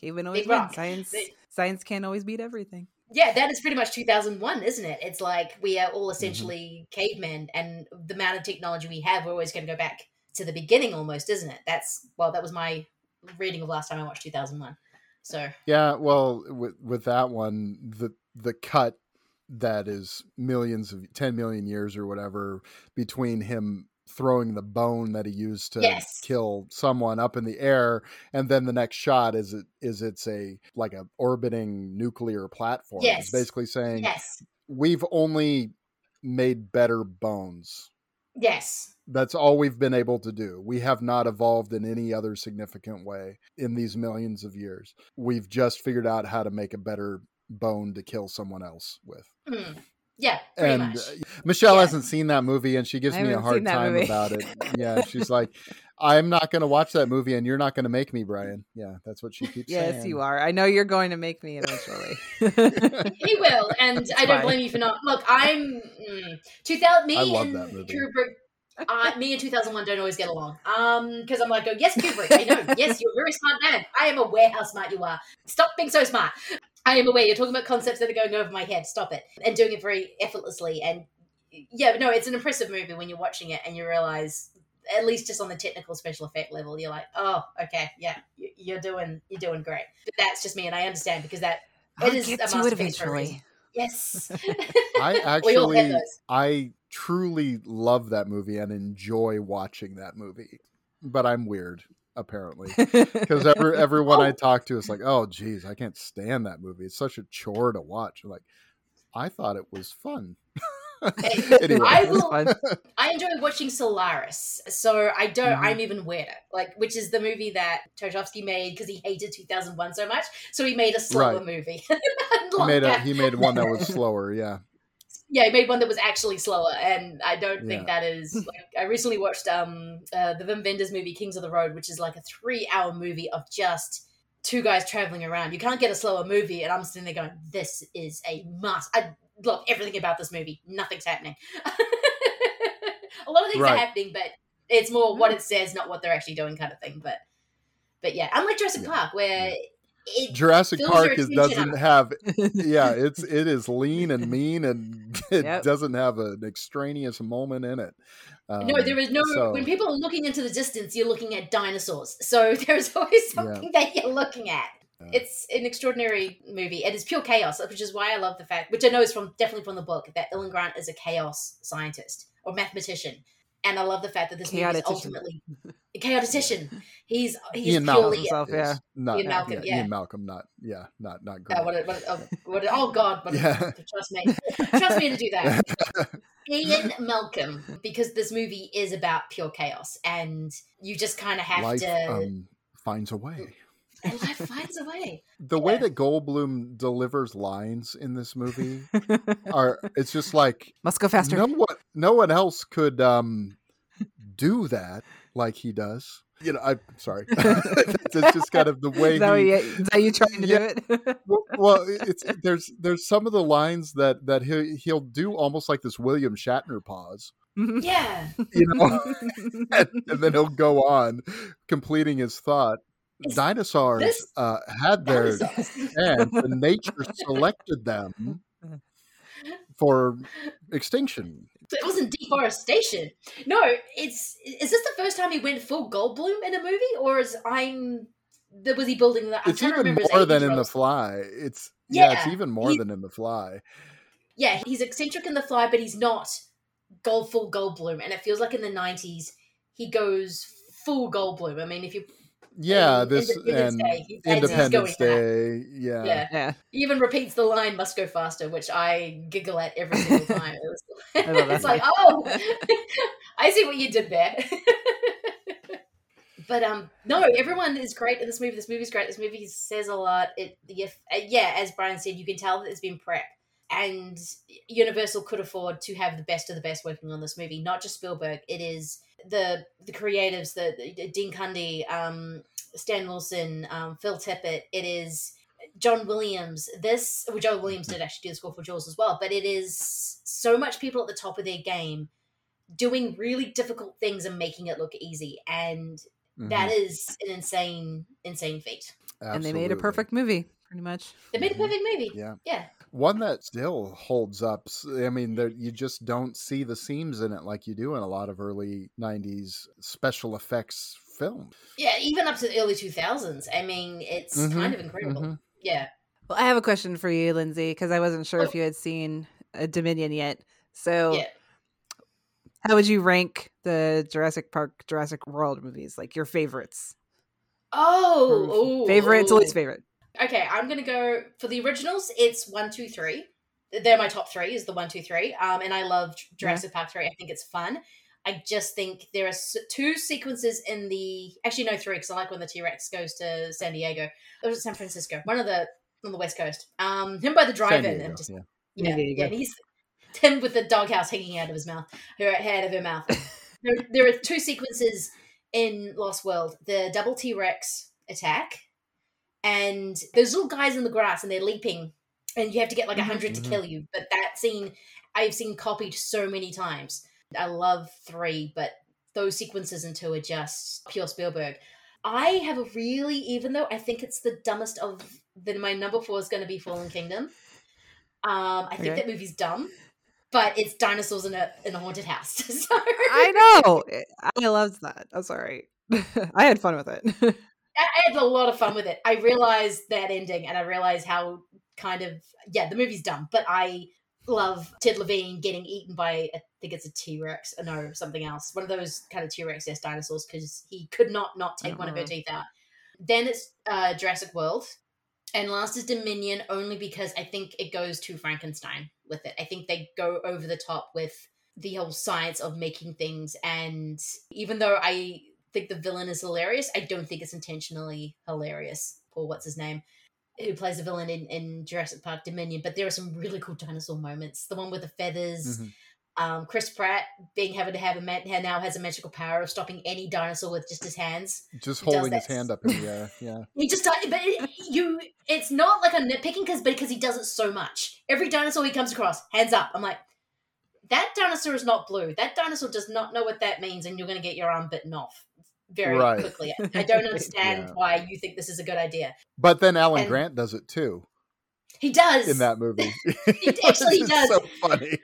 Cavemen always win. Science, they... science can't always beat everything. Yeah, that is pretty much two thousand one, isn't it? It's like we are all essentially mm-hmm. cavemen, and the amount of technology we have, we're always going to go back to the beginning almost, isn't it? That's, well, that was my reading of last time I watched two thousand one. So yeah, well, with with that one, the the cut that is millions of ten million years or whatever between him throwing the bone that he used to yes. kill someone up in the air, and then the next shot is it is it's a like a orbiting nuclear platform. Yes. It's basically saying yes. we've only made better bones. Yes. That's all we've been able to do. We have not evolved in any other significant way in these millions of years. We've just figured out how to make a better bone to kill someone else with. Mm. Yeah, pretty and much. Michelle yeah. hasn't seen that movie, and she gives me a hard time movie. about it. Yeah, she's like, I'm not going to watch that movie, and you're not going to make me, Brian. Yeah, that's what she keeps yes, saying. Yes, you are. I know you're going to make me eventually. He will, and it's I fine. don't blame you for not. Look, I'm... Mm, two thousand, me I love and that movie. Kubrick, uh, me and two thousand one don't always get along. Um, because I'm like, oh, yes, Kubrick, I know. Yes, you're a very smart man. I am aware how smart you are. Stop being so smart. I am aware you're talking about concepts that are going over my head. Stop it. And doing it very effortlessly. And yeah, no, it's an impressive movie when you're watching it and you realize, at least just on the technical special effect level, you're like, oh, okay, yeah, you're doing you're doing great. But that's just me, and I understand, because that I'll it is a masterpiece for a reason. Yes. I actually, I truly love that movie and enjoy watching that movie, but I'm weird, apparently, because every, everyone oh. I talk to is like, oh geez, I can't stand that movie, it's such a chore to watch. I'm like, I thought it was fun. Anyway, I will fun. I enjoy watching Solaris, so I don't mm-hmm. I'm even weirder, like, which is the movie that Tarkovsky made because he hated two thousand one so much, so he made a slower right. movie. he, made a, he made one that was slower. yeah Yeah, he made one that was actually slower, and I don't think yeah. that is... Like, I recently watched um, uh, the Wim Wenders movie, Kings of the Road, which is like a three-hour movie of just two guys traveling around. You can't get a slower movie, and I'm sitting there going, this is a must. I, love everything about this movie. Nothing's happening. A lot of things right. are happening, but it's more what it says, not what they're actually doing kind of thing. But but yeah, unlike Jurassic yeah. Park, where yeah. it Jurassic Park is, doesn't up. have, yeah, it's it is lean and mean, and it yep. doesn't have an extraneous moment in it. Um, no, there is no. So, when people are looking into the distance, you're looking at dinosaurs. So there is always something yeah. that you're looking at. Yeah. It's an extraordinary movie. It is pure chaos, which is why I love the fact, which I know is from definitely from the book, that Ellen Grant is a chaos scientist or mathematician. And I love the fact that this movie is ultimately a chaotician. He's he's Ian purely himself, yeah. Not, Ian Malcolm, yeah, yeah. Ian Malcolm, not yeah, not not great. Uh, what a, what a, what a, oh God, what yeah. a, trust me, trust me to do that. Ian Malcolm, because this movie is about pure chaos, and you just kind of have life, to um, finds a way. And life finds a way. The yeah. way that Goldblum delivers lines in this movie are, it's just like, must go faster. No one, no one else could um, do that like he does. You know, I'm sorry. It's just kind of the way. Is that, he, you, is that you trying to yeah, do it? Well, it's, there's there's some of the lines that that he he'll do almost like this William Shatner pause. Yeah. You know, and, and then he'll go on completing his thought. Dinosaurs uh, had their chance, and nature selected them for extinction. It wasn't deforestation. No, it's is this the first time he went full Goldblum in a movie, or is I'm was he building that? It's even more than in The Fly. It's yeah, yeah it's even more he, than in The Fly. Yeah, he's eccentric in The Fly, but he's not gold full Goldblum, and it feels like in the nineties he goes full Goldblum. I mean, if you Yeah, in, this Independence and Day, Independence Day yeah. yeah, yeah. He even repeats the line "must go faster," which I giggle at every single time. It was, it's like, oh, I see what you did there. But um, no, everyone is great in this movie. This movie's great. This movie says a lot. It yeah, yeah, as Brian said, you can tell that it's been prepped, and Universal could afford to have the best of the best working on this movie. Not just Spielberg. It is. The the creatives, the, the Dean Cundey, um, Stan Wilson, um, Phil Tippett. It is John Williams. This, well, John Williams did actually do the score for Jaws as well, but it is so much people at the top of their game doing really difficult things and making it look easy, and mm-hmm. that is an insane, insane feat. Absolutely. And they made a perfect movie, pretty much. They made a perfect movie. Yeah, yeah. One that still holds up. I mean, there, you just don't see the seams in it like you do in a lot of early nineties special effects films. Yeah, even up to the early two thousands. I mean, it's mm-hmm. kind of incredible. Mm-hmm. Yeah. Well, I have a question for you, Lindsay, because I wasn't sure oh. if you had seen uh, Dominion yet. So yeah. how would you rank the Jurassic Park, Jurassic World movies, like your favorites? Oh. Favorite to least favorite. Okay, I'm going to go for the originals. It's one, two, three. They're my top three is the one, two, three. Um, and I love Jurassic yeah. Park three. I think it's fun. I just think there are two sequences in the... Actually, no, three, because I like when the T-Rex goes to San Diego. It was San Francisco. One of the... On the West Coast. Um, him by the drive-in. And just, yeah. Yeah, yeah, and he's... Him with the doghouse hanging out of his mouth. Her head of her mouth. there, there are two sequences in Lost World. The double T-Rex attack... And those little guys in the grass and they're leaping and you have to get like a hundred mm-hmm. to kill you. But that scene I've seen copied so many times. I love three, but those sequences in two are just pure Spielberg. I have a really, even though I think it's the dumbest of, then my number four is going to be Fallen Kingdom. Um, I think okay. that movie's dumb, but it's dinosaurs in a, in a haunted house. So. I know. I loved that. I'm sorry. I had fun with it. I had a lot of fun with it. I realized that ending and I realized how kind of, yeah, the movie's dumb, but I love Ted Levine getting eaten by, I think it's a T-Rex or no, something else. One of those kind of T-Rex-esque dinosaurs because he could not not take one know. of her teeth out. Then it's uh, Jurassic World. And last is Dominion only because I think it goes to Frankenstein with it. I think they go over the top with the whole science of making things. And even though I... think the villain is hilarious, I don't think it's intentionally hilarious. Or what's his name, who plays the villain in, in Jurassic Park Dominion, but there are some really cool dinosaur moments. The one with the feathers, mm-hmm. Um, Chris Pratt being having to have a man now has a magical power of stopping any dinosaur with just his hands. Just he holding his hand up in the air. Yeah. He just does, but it, you, it's not like I'm nitpicking because because he does it so much. Every dinosaur he comes across, hands up. I'm like, that dinosaur is not blue. That dinosaur does not know what that means, and you're going to get your arm bitten off very right. quickly. I don't understand yeah. why you think this is a good idea. But then Alan and, Grant does it too. He does in that movie. He actually does. So funny.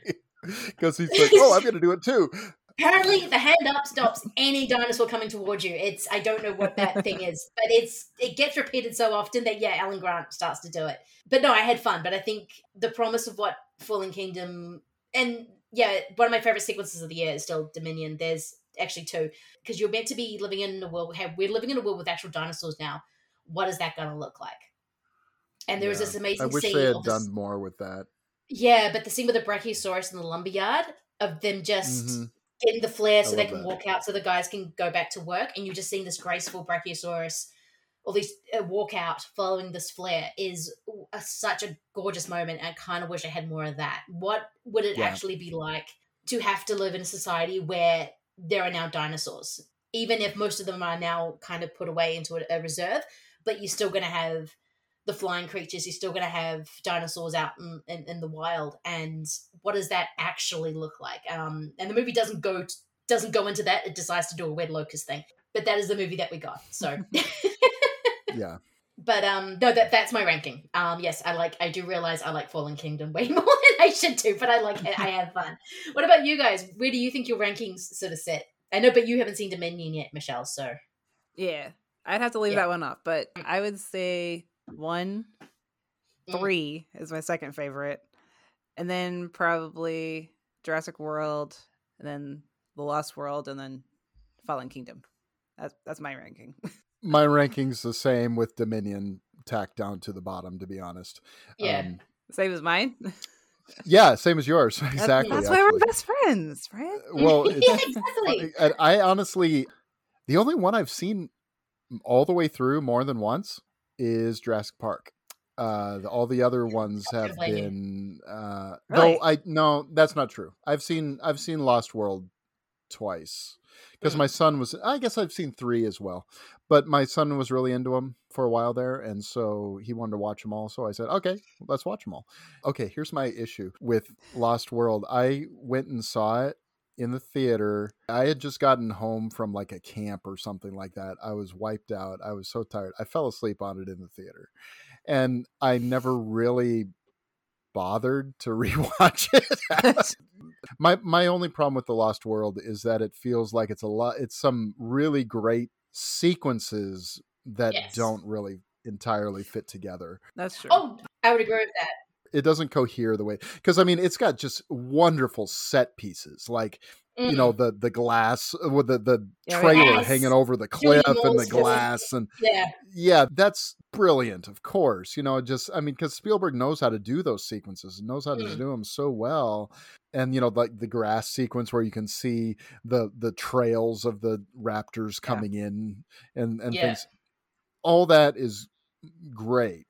Because he's like, oh, I'm going to do it too. Apparently, the hand up stops any dinosaur coming towards you. It's I don't know what that thing is, but it's it gets repeated so often that, yeah, Alan Grant starts to do it. But no, I had fun. But I think the promise of what Fallen Kingdom, and yeah, one of my favorite sequences of the year is still Dominion. There's actually two, because you're meant to be living in a world. Hey, we're living in a world with actual dinosaurs now. What is that going to look like? And there yeah. was this amazing scene. I wish scene they had done this, more with that. Yeah, but the scene with the Brachiosaurus in the lumberyard of them just mm-hmm. getting the flare so they can that. walk out so the guys can go back to work, and you're just seeing this graceful Brachiosaurus or this uh, walk out following this flare is a, such a gorgeous moment. I kind of wish I had more of that. What would it yeah. actually be like to have to live in a society where there are now dinosaurs, even if most of them are now kind of put away into a, a reserve, but you're still going to have the flying creatures, you're still going to have dinosaurs out in, in, in the wild, and what does that actually look like? Um, and the movie doesn't go to, doesn't go into that. It decides to do a weird locust thing, but that is the movie that we got. So, yeah. But um, no, that that's my ranking. Um, yes, I like. I do realize I like Fallen Kingdom way more than I should do, but I like. I have fun. What about you guys? Where do you think your rankings sort of sit? I know, but you haven't seen Dominion yet, Michelle. So, yeah, I'd have to leave yeah. that one off, but I would say. One, three is my second favorite, and then probably Jurassic World, and then The Lost World, and then Fallen Kingdom. That's that's my ranking. My ranking's the same with Dominion tacked down to the bottom. To be honest, yeah, um, same as mine. Yeah, same as yours. Exactly. That's why actually. We're best friends, right? Well, exactly. I honestly, the only one I've seen all the way through more than once. Is Jurassic Park. Uh, the, all the other ones have been. Uh, really? No, I no, that's not true. I've seen I've seen Lost World twice because mm. my son was. I guess I've seen three as well, but my son was really into them for a while there, and so he wanted to watch them all. So I said, okay, let's watch them all. Okay, here's my issue with Lost World. I went and saw it in the theater. I had just gotten home from like a camp or something like that. I was wiped out. I was so tired. I fell asleep on it in the theater, and I never really bothered to rewatch it. my my only problem with The Lost World is that it feels like it's a lot. It's some really great sequences that yes. don't really entirely fit together. That's true. Oh, I would agree with that. It doesn't cohere the way, because I mean, it's got just wonderful set pieces, like mm. you know the the glass with the the yeah, trailer yes. hanging over the cliff and the glass, and yeah, yeah, that's brilliant. Of course, you know, just I mean, because Spielberg knows how to do those sequences and knows how to mm. do them so well. And you know, like the grass sequence where you can see the the trails of the raptors coming yeah. in and and yeah. things. All that is great.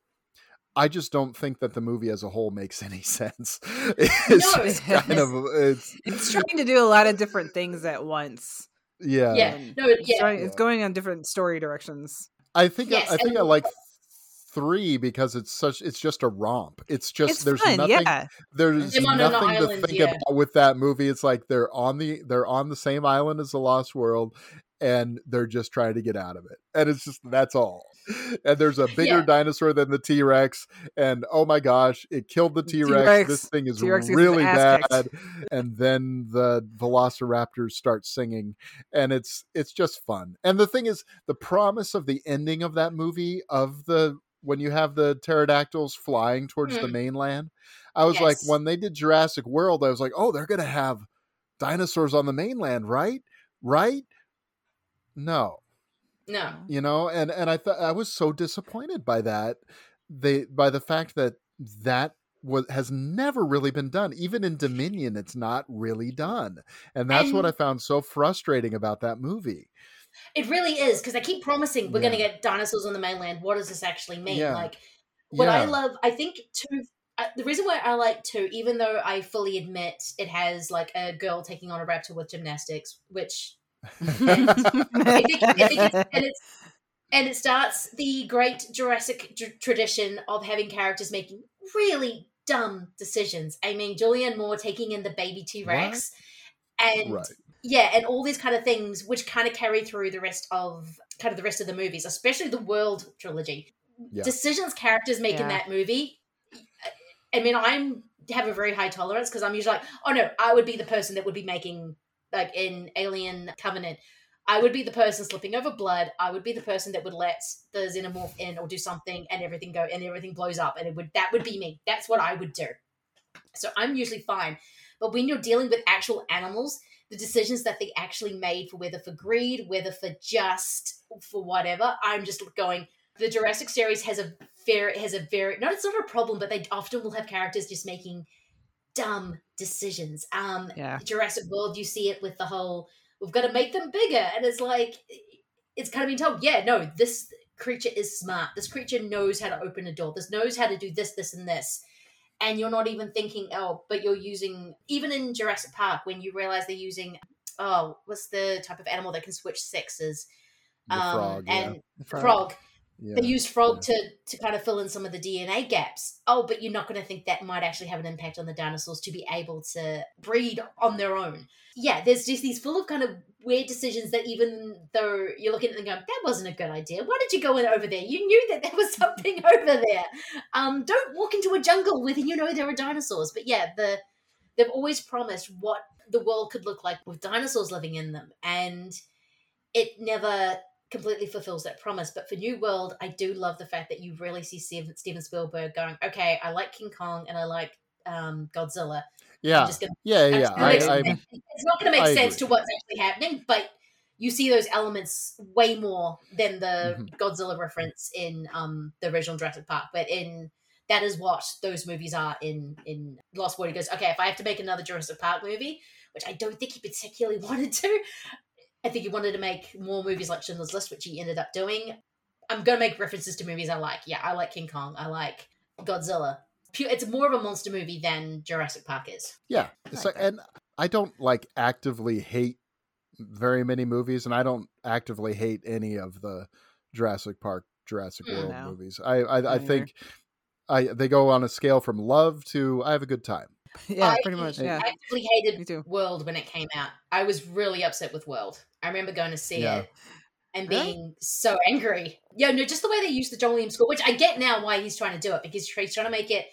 I just don't think that the movie as a whole makes any sense. It's no, it's, kind it's, of, it's, it's trying to do a lot of different things at once. Yeah. Yeah. No, it, yeah. It's, trying, yeah. it's going on different story directions. I think yes, I, I think I like three because it's such it's just a romp. It's just it's there's fun, nothing yeah. there's nothing island, to think yeah. about with that movie. It's like they're on the they're on the same island as The Lost World, and they're just trying to get out of it. And it's just that's all. And there's a bigger yeah. dinosaur than the T-Rex, and oh my gosh, it killed the T-Rex. T-Rex. This thing is T-Rex really bad. Kicked. And then the velociraptors start singing, and it's it's just fun. And the thing is, the promise of the ending of that movie of the when you have the pterodactyls flying towards mm. the mainland, I was yes. like, when they did Jurassic World, I was like, oh, they're gonna have dinosaurs on the mainland, right? Right? No. No, you know, and, and I thought I was so disappointed by that. They by the fact that that was has never really been done. Even in Dominion, it's not really done, and that's and what I found so frustrating about that movie. It really is, because I keep promising we're yeah. going to get dinosaurs on the mainland. What does this actually mean? Yeah. Like what yeah. I love, I think too. I, the reason why I like two, even though I fully admit it has like a girl taking on a raptor with gymnastics, which and, it, it, it, and, it's, and it starts the great Jurassic d- tradition of having characters making really dumb decisions. I mean, Julianne Moore taking in the baby T-Rex, what? and right. yeah, and all these kind of things, which kind of carry through the rest of kind of the rest of the movies, especially the World trilogy. Yeah. Decisions characters make yeah. in that movie. I mean, I'm have a very high tolerance because I'm usually like, oh no, I would be the person that would be making, like in Alien Covenant, I would be the person slipping over blood. I would be the person that would let the xenomorph in or do something and everything go and everything blows up, and it would that would be me. That's what I would do. So I'm usually fine. But when you're dealing with actual animals, the decisions that they actually made, for whether for greed, whether for just for whatever, I'm just going. The Jurassic series has a very has a very not it's not a problem, but they often will have characters just making dumb decisions. Um, yeah. Jurassic World, you see it with the whole we've got to make them bigger, and it's like it's kind of being told, yeah, no, this creature is smart. This creature knows how to open a door. This knows how to do this, this, and this. And you're not even thinking, oh, but you're using, even in Jurassic Park, when you realize they're using, oh, what's the type of animal that can switch sexes? The um, frog, and yeah. the frog. frog. Yeah. They use frog yeah. to, to kind of fill in some of the D N A gaps. Oh, but you're not going to think that might actually have an impact on the dinosaurs to be able to breed on their own. Yeah, there's just these full of kind of weird decisions that even though you're looking at them going, that wasn't a good idea. Why did you go in over there? You knew that there was something over there. Um, don't walk into a jungle with, you know, there are dinosaurs. But yeah, the they've always promised what the world could look like with dinosaurs living in them. And it never completely fulfills that promise. But for New World, I do love the fact that you really see Steven Spielberg going, okay, I like King Kong and I like um, Godzilla. Yeah, just gonna, yeah, yeah. I, I, it's not going to make I sense agree. to what's actually happening, but you see those elements way more than the mm-hmm. Godzilla reference in um, the original Jurassic Park. But in that is what those movies are in, in Lost World. He goes, okay, if I have to make another Jurassic Park movie, which I don't think he particularly wanted to, I think he wanted to make more movies like Schindler's List, which he ended up doing. I'm going to make references to movies I like. Yeah, I like King Kong. I like Godzilla. It's more of a monster movie than Jurassic Park is. Yeah. yeah I so, like and I don't like actively hate very many movies, and I don't actively hate any of the Jurassic Park, Jurassic mm, World no. movies. I, I, I think I they go on a scale from love to I have a good time. Yeah, I, pretty much. Yeah. I actively hated World when it came out. I was really upset with World. I remember going to see yeah. it and being really? so angry. Yeah, no, just the way they used the John Williams score, which I get now why he's trying to do it, because he's trying to make it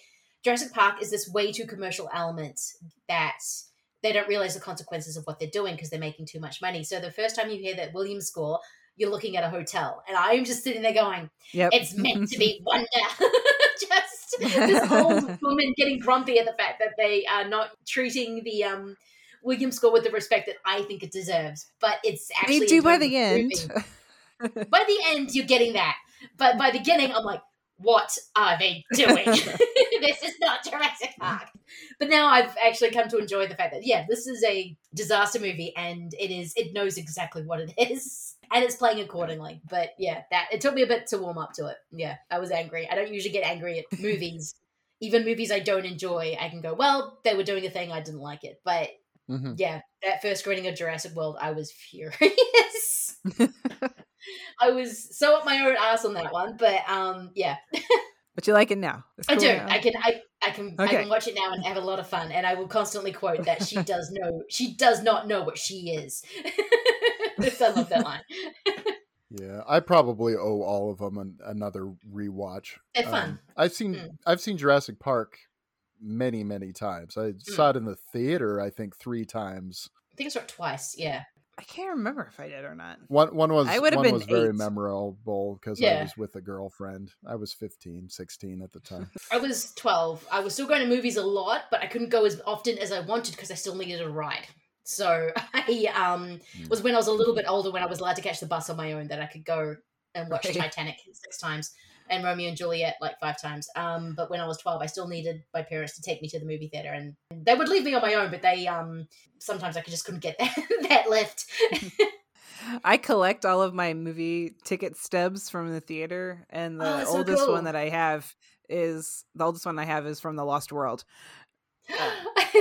Jurassic Park is this way too commercial element that they don't realize the consequences of what they're doing because they're making too much money. So the first time you hear that Williams score, you're looking at a hotel, and I'm just sitting there going, yep. it's meant to be wonder. Just this old woman getting grumpy at the fact that they are not treating the um, Williams score with the respect that I think it deserves. But it's actually they do by the end. By the end, you're getting that. But by the beginning, I'm like, what are they doing? This is not Jurassic Park. But now I've actually come to enjoy the fact that, yeah, this is a disaster movie, and it is it knows exactly what it is, and it's playing accordingly. But yeah, that it took me a bit to warm up to it. Yeah, I was angry. I don't usually get angry at movies. Even movies I don't enjoy, I can go, well, they were doing a thing, I didn't like it. But mm-hmm. yeah, that first screening of Jurassic World, I was furious. I was so up my own ass on that one, but um, yeah. But you like it now. It's cool I do. Now. I can. I, I can. Okay. I can watch it now and have a lot of fun. And I will constantly quote that she does know. She does not know what she is. I love that line. Yeah, I probably owe all of them an, another rewatch. It's um, fun. I've seen. Mm. I've seen Jurassic Park many, many times. I mm. saw it in the theater. I think three times. I think I saw it twice. Yeah. I can't remember if I did or not. One one was I would have one been was very memorable because yeah. I was with a girlfriend. I was fifteen, sixteen at the time. I was twelve. I was still going to movies a lot, but I couldn't go as often as I wanted because I still needed a ride. So I um mm. was when I was a little bit older, when I was allowed to catch the bus on my own, that I could go and watch right. Titanic six times and Romeo and Juliet like five times. Um, but when I was twelve, I still needed my parents to take me to the movie theater, and they would leave me on my own, but they um sometimes I just couldn't get that, that lift. I collect all of my movie ticket stubs from the theater, and the oh, oldest so cool. one that I have is the oldest one I have is from The Lost World. Uh,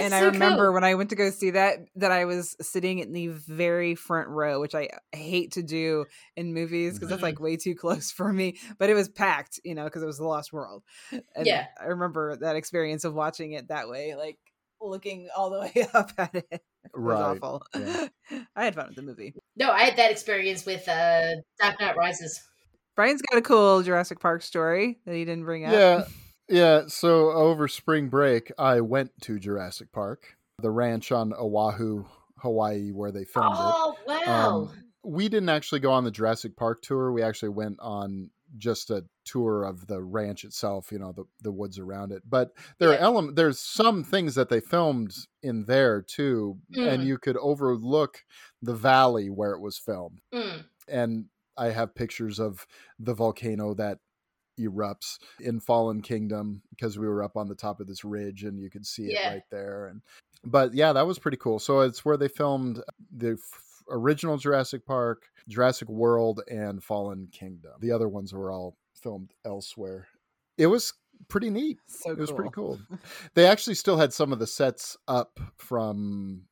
and so I remember cool. when I went to go see that, that I was sitting in the very front row, which I hate to do in movies because that's like way too close for me, but it was packed, you know, because it was The Lost World. And yeah. I remember that experience of watching it that way, like looking all the way up at it. It was right. awful. Yeah. I had fun with the movie. No, I had that experience with uh, Dark Knight Rises. Brian's got a cool Jurassic Park story that he didn't bring up. Yeah. Yeah, so over spring break, I went to Jurassic Park, the ranch on Oahu, Hawaii, where they filmed oh, it. Oh, wow. Um, we didn't actually go on the Jurassic Park tour. We actually went on just a tour of the ranch itself, you know, the, the woods around it. But there yeah. are ele- there's some things that they filmed in there, too, mm. and you could overlook the valley where it was filmed. Mm. And I have pictures of the volcano that erupts in Fallen Kingdom because we were up on the top of this ridge and you could see yeah. it right there. And but yeah, that was pretty cool. So it's where they filmed the f- original Jurassic Park, Jurassic World, and Fallen Kingdom. The other ones were all filmed elsewhere. It was pretty neat. So it cool. was pretty cool. They actually still had some of the sets up from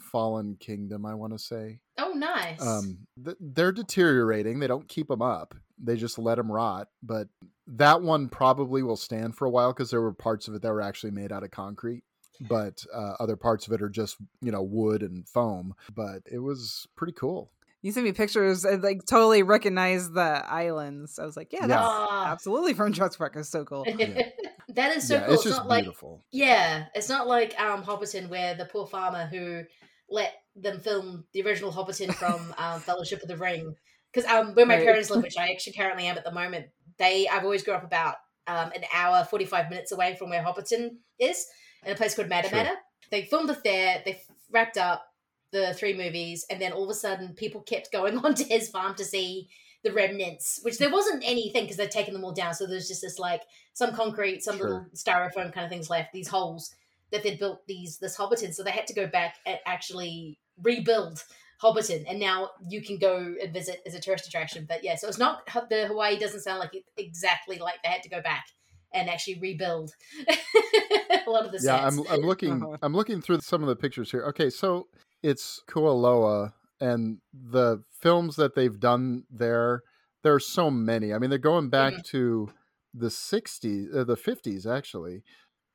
Fallen Kingdom, I want to say. Oh, nice. Um, th- they're deteriorating. They don't keep them up. They just let them rot. But that one probably will stand for a while because there were parts of it that were actually made out of concrete. But uh, other parts of it are just, you know, wood and foam. But it was pretty cool. You sent me pictures and like totally recognized the islands. I was like, yeah, that's yeah. absolutely from Jurassic Park. It's so cool. Yeah. That is so yeah, cool. It's, it's just not beautiful. Like, yeah. It's not like um, Hobbiton where the poor farmer who let them film the original Hobbiton from um, Fellowship of the Ring. Because um, where my right. parents live, which I actually currently am at the moment, they I've always grew up about um, an hour, forty-five minutes away from where Hobbiton is, in a place called Matter sure. Matter. They filmed it there. They wrapped up the three movies, and then all of a sudden, people kept going onto his farm to see the remnants, which there wasn't anything because they'd taken them all down. So there's just this like some concrete, some sure. little styrofoam kind of things left. These holes that they'd built these this Hobbiton, so they had to go back and actually rebuild Hobbiton, and now you can go and visit as a tourist attraction. But yeah, so it's not the Hawaii doesn't sound like it, exactly like they had to go back and actually rebuild a lot of the yeah. sets. I'm, I'm looking, uh-huh. I'm looking through some of the pictures here. Okay, so it's Kualoa, and the films that they've done there. There are so many. I mean, they're going back mm-hmm. to the sixties, uh, the fifties, actually.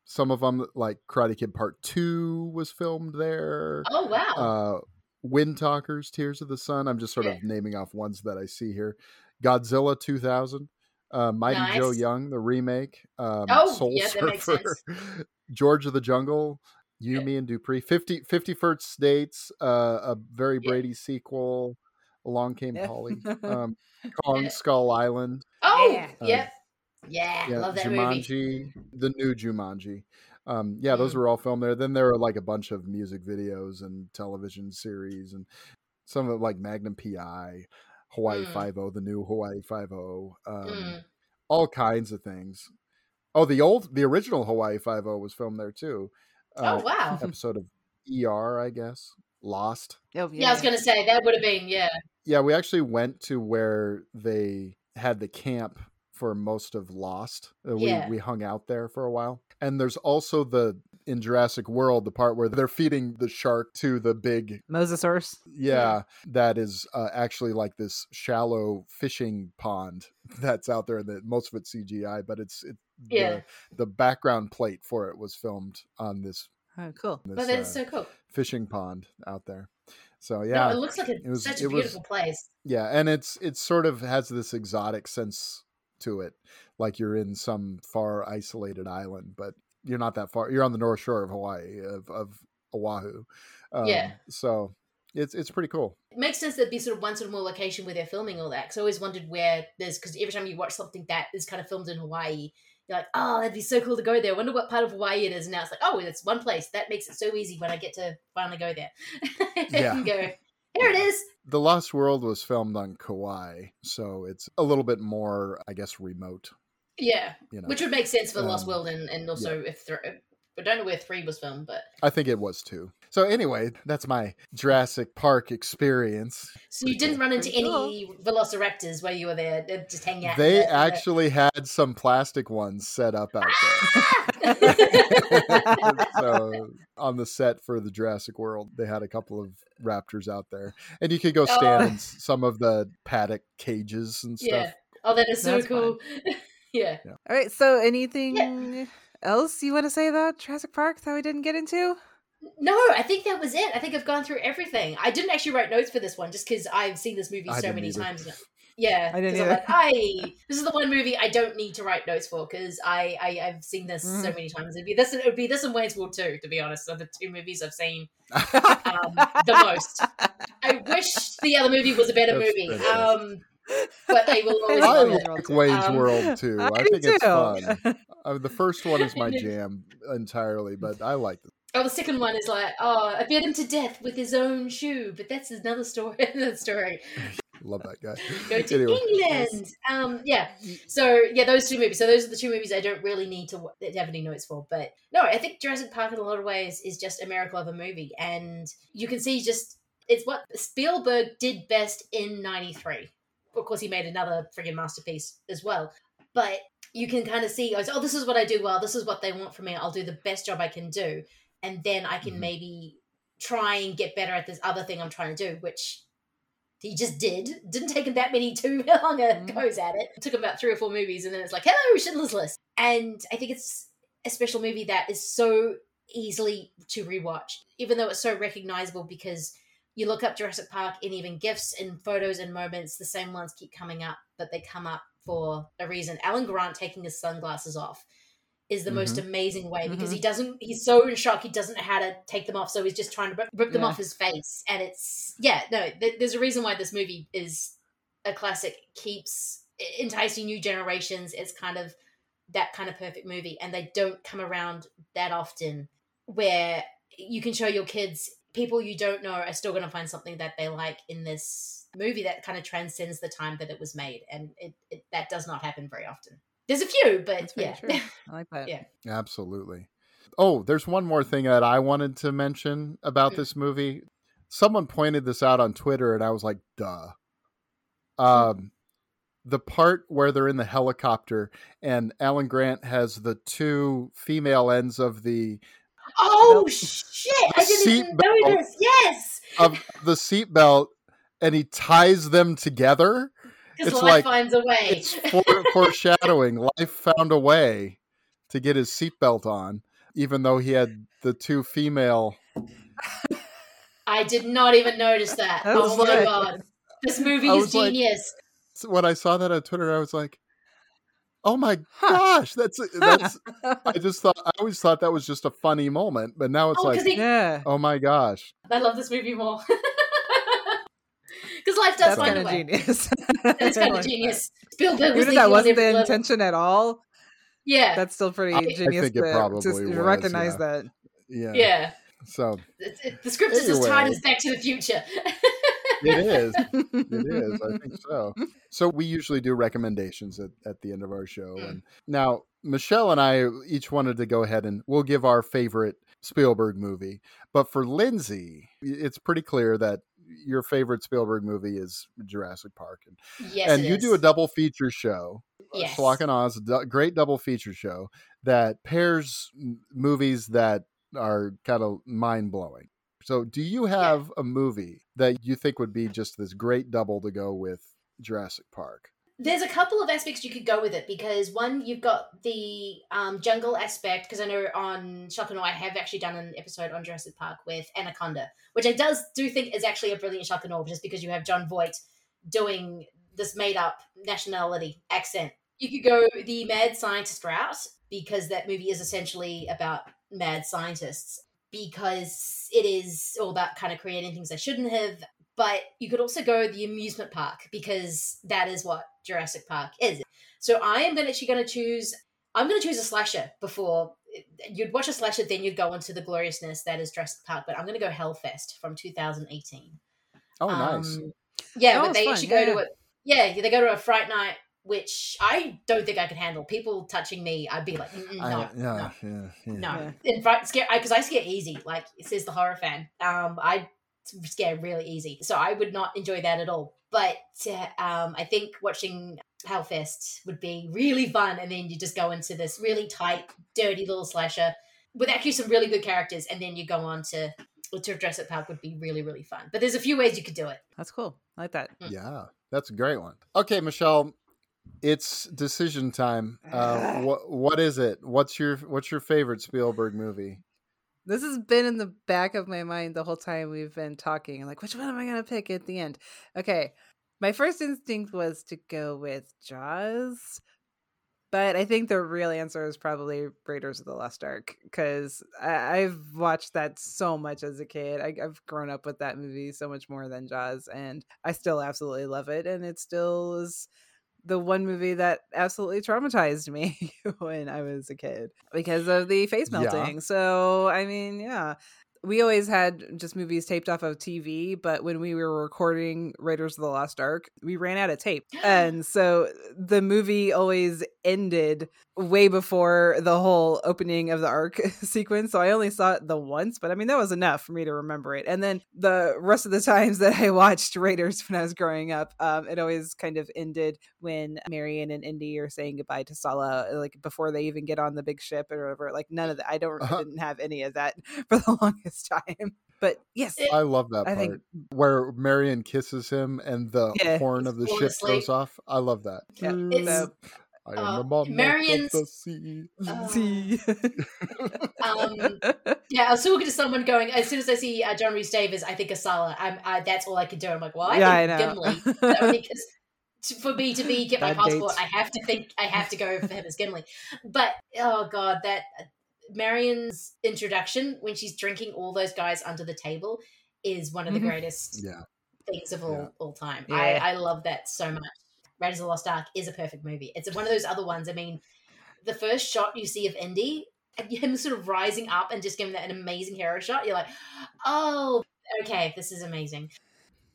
Some of them, like Karate Kid Part Two, was filmed there. Oh wow. Uh, Wind Talkers, Tears of the Sun. I'm just sort yeah. of naming off ones that I see here. Godzilla two thousand, uh, Mighty nice. Joe Young, the remake, um, oh, Soul yeah, Surfer, George of the Jungle, You, yeah. Me, and Dupree, fifty-first Dates, uh, a Very Brady yeah. sequel, Along Came yeah. Polly, um, Kong yeah. Skull Island. Oh, yeah. Uh, yeah. yeah. Yeah, love that Jumanji, movie. The new Jumanji. Um, yeah, those were all filmed there. Then there were like a bunch of music videos and television series and some of like Magnum P I, Hawaii mm. Five-O, the new Hawaii Five-O, um, mm. all kinds of things. Oh, the old, the original Hawaii Five-O was filmed there too. Uh, oh, wow. Episode of E R, I guess. Lost. Oh, yeah. yeah, I was going to say that would have been, yeah. Yeah, we actually went to where they had the camp for most of Lost. We, yeah. we hung out there for a while. And there's also the, in Jurassic World, the part where they're feeding the shark to the big Mosasaurus. Yeah, yeah. That is uh, actually like this shallow fishing pond that's out there. That most of it's C G I, but it's it, yeah. the, the background plate for it was filmed on this. Oh, cool. This, but that's uh, so cool. Fishing pond out there. So yeah, no, it looks like it's it was, such a beautiful was, place. Yeah, and it's it sort of has this exotic sense to it, like you're in some far isolated island, but you're not that far. You're on the north shore of Hawaii, of, of Oahu. Um, yeah. So it's it's pretty cool. It makes sense there'd be sort of one sort of more location where they're filming all that. Because I always wondered where there's, because every time you watch something that is kind of filmed in Hawaii, you're like, oh, that'd be so cool to go there. I wonder what part of Hawaii it is. And now it's like, oh, it's one place. That makes it so easy when I get to finally go there. Yeah. And go, here it is. The Lost World was filmed on Kauai, so it's a little bit more, I guess, remote. Yeah, you know? Which would make sense for um, The Lost World, and, and also yeah. if they're But don't know where three was filmed, but... I think it was two. So anyway, that's my Jurassic Park experience. So you didn't run into any velociraptors while you were there, just hanging out? They the, actually the... had some plastic ones set up out there. So on the set for the Jurassic World, they had a couple of raptors out there. And you could go stand oh. in some of the paddock cages and stuff. Yeah. Oh, that is so that's cool. yeah. yeah. All right, so anything... Yeah. else you want to say about Jurassic Park that we didn't get into? No, I think that was it. I think I've gone through everything. I didn't actually write notes for this one just because I've seen this movie I so many times now. Yeah, I didn't. I'm like, I this is the one movie I don't need to write notes for because I, I I've seen this mm. so many times. It'd be this, it'd be this and Wayne's World two, to be honest, are the two movies I've seen um, the most. I wish the other movie was a better That's movie. Ridiculous. Um. But they will always I like Wayne's um, World too. I, I think too. It's fun. I mean, the first one is my jam entirely, but I like it. Oh, the second one is like, oh, I beat him to death with his own shoe, but that's another story. Another story. Love that guy. Go to anyway. England. Um, yeah. So yeah, those two movies. So those are the two movies I don't really need to have any notes for. But no, I think Jurassic Park in a lot of ways is just a miracle of a movie, and you can see just it's what Spielberg did best in ninety-three. Of course, he made another friggin' masterpiece as well. But you can kind of see, oh, this is what I do well. This is what they want from me. I'll do the best job I can do. And then I can mm-hmm. maybe try and get better at this other thing I'm trying to do, which he just did. Didn't take him that many too long mm-hmm. goes at it. It took him about three or four movies. And then it's like, hello, Schindler's List. And I think it's a special movie that is so easily to rewatch, even though it's so recognizable because... You look up Jurassic Park and even GIFs and photos and moments, the same ones keep coming up, but they come up for a reason. Alan Grant taking his sunglasses off is the mm-hmm. most amazing way mm-hmm. because he doesn't, he's so in shock, he doesn't know how to take them off. So he's just trying to rip, rip them yeah. off his face. And it's, yeah, no, th- there's a reason why this movie is a classic, keeps enticing new generations. It's kind of that kind of perfect movie. And they don't come around that often where you can show your kids people you don't know are still going to find something that they like in this movie that kind of transcends the time that it was made. And it, it that does not happen very often. There's a few, but yeah. True. I like that. Yeah. Absolutely. Oh, there's one more thing that I wanted to mention about mm-hmm. this movie. Someone pointed this out on Twitter and I was like, duh. Um, mm-hmm. The part where they're in the helicopter and Alan Grant has the two female ends of the Oh no. shit! The I didn't even know this. Yes, of the seatbelt, and he ties them together. Because life like, finds a way. It's for, foreshadowing. Life found a way to get his seatbelt on, even though he had the two female. I did not even notice that. that oh my like, god! This movie is genius. Like, when I saw that on Twitter, I was like. Oh my gosh, that's, that's, I just thought, I always thought that was just a funny moment, but now it's oh, like, he, yeah. oh my gosh. I love this movie more. Because life does that's find a way. Genius. That's kind of genius. Spielberg was Even that wasn't the intention at all. Yeah. That's still pretty I, genius I think it probably to was, recognize yeah. that. Yeah. Yeah. So. It, it, the script anyway. is as tight as Back to the Future. It is. It is. I think so. So we usually do recommendations at, at the end of our show. And now Michelle and I each wanted to go ahead and we'll give our favorite Spielberg movie. But for Lindsay, it's pretty clear that your favorite Spielberg movie is Jurassic Park. And, yes, and you is. do a double feature show. Yes. Schlock and Awe is a great double feature show that pairs movies that are kind of mind blowing. So do you have yeah. a movie that you think would be just this great double to go with Jurassic Park? There's a couple of aspects you could go with it because one, you've got the um, jungle aspect because I know on Schlock and Awe I have actually done an episode on Jurassic Park with Anaconda, which I does do think is actually a brilliant Schlock and Awe just because you have John Voight doing this made up nationality accent. You could go the mad scientist route because that movie is essentially about mad scientists. Because it is all about kind of creating things I shouldn't have. But you could also go the amusement park because that is what Jurassic Park is. So I am going actually going to choose, I'm going to choose a slasher before, you'd watch a slasher, then you'd go into the gloriousness that is Jurassic Park. But I'm going to go Hellfest from two thousand eighteen. Oh, nice. Um, yeah, but they fun. actually yeah. go to a, yeah, they go to a Fright Night which I don't think I could handle. People touching me, I'd be like, no, I, no, no, yeah, yeah. no. Yeah. In fact, scare because I, I scare easy. Like, says the horror fan. Um, I scare really easy, so I would not enjoy that at all. But uh, um, I think watching Hellfest would be really fun, and then you just go into this really tight, dirty little slasher with actually some really good characters, and then you go on to to Jurassic Park would be really, really fun. But there's a few ways you could do it. That's cool. I like that. Mm. Yeah, that's a great one. Okay, Michelle, it's decision time. Uh, wh- what is it? What's your What's your favorite Spielberg movie? This has been in the back of my mind the whole time we've been talking. I'm like, which one am I going to pick at the end? Okay. My first instinct was to go with Jaws, but I think the real answer is probably Raiders of the Lost Ark, because I- I've watched that so much as a kid. I- I've grown up with that movie so much more than Jaws, and I still absolutely love it. And it still is the one movie that absolutely traumatized me when I was a kid because of the face melting. Yeah. So, I mean, yeah, we always had just movies taped off of T V, but when we were recording Raiders of the Lost Ark, we ran out of tape. And so the movie always ended way before the whole opening of the Ark sequence. So I only saw it the once, but I mean, that was enough for me to remember it. And then the rest of the times that I watched Raiders when I was growing up, um, it always kind of ended when Marion and Indy are saying goodbye to Sala, like before they even get on the big ship or whatever. Like none of that. I don't uh-huh. didn't have any of that for the longest time. But yes, I love that I part think, where Marion kisses him and the yeah, horn of the ship goes off. I love that. Yeah, it's- I am um, a Marion's of the sea. Uh, sea. um, yeah, I was talking to someone going, as soon as I see uh, John Rhys Davies, I think of Sala. I'm, I, that's all I can do. I'm like, well, I yeah, think I Gimli. But only to, for me to be get Bad my passport, dates. I have to think, I have to go for him as Gimli. But, oh God, that uh, Marion's introduction when she's drinking all those guys under the table is one of mm-hmm. the greatest yeah. things of all, yeah. all time. Yeah. I, I love that so much. Raiders of the Lost Ark is a perfect movie. It's one of those other ones. I mean, the first shot you see of Indy, him sort of rising up and just giving that an amazing hero shot, you're like, oh, okay, this is amazing.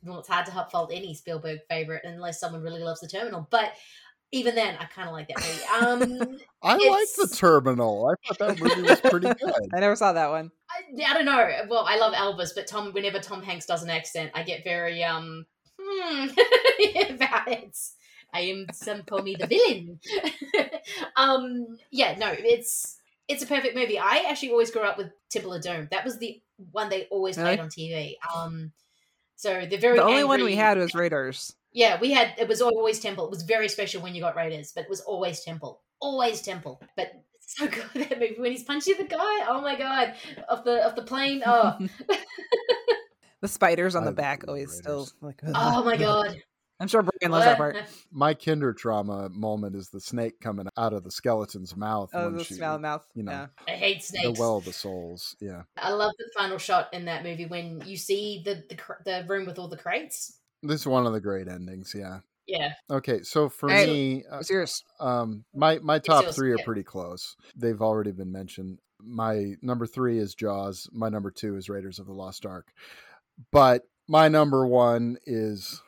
Well, it's hard to fault any Spielberg favorite unless someone really loves The Terminal. But even then, I kind of like that movie. Um, I it's... like The Terminal. I thought that movie was pretty good. I never saw that one. I, I don't know. Well, I love Elvis, but Tom, whenever Tom Hanks does an accent, I get very, um, hmm, about it. I am some call me the villain. um, yeah, no, it's it's a perfect movie. I actually always grew up with Temple of Doom. That was the one they always really? played on T V. Um, so the very the only angry, one we had was Raiders. Yeah, we had it was always Temple. It was very special when you got Raiders, but it was always Temple, always Temple. But it's so good that movie when he's punching the guy. Oh my God, off the off the plane. Oh, the spiders on I the back always Raiders. Still like. Oh my God. I'm sure Brian loves that part. My kinder trauma moment is the snake coming out of the skeleton's mouth. Oh, the she, smell of mouth. You know, yeah. I hate snakes. The well of the souls. Yeah. I love the final shot in that movie when you see the, the the room with all the crates. This is one of the great endings. Yeah. Yeah. Okay. So for hey, me, uh, yours? Um, my my top yours, three are yeah. pretty close. They've already been mentioned. My number three is Jaws. My number two is Raiders of the Lost Ark. But my number one is.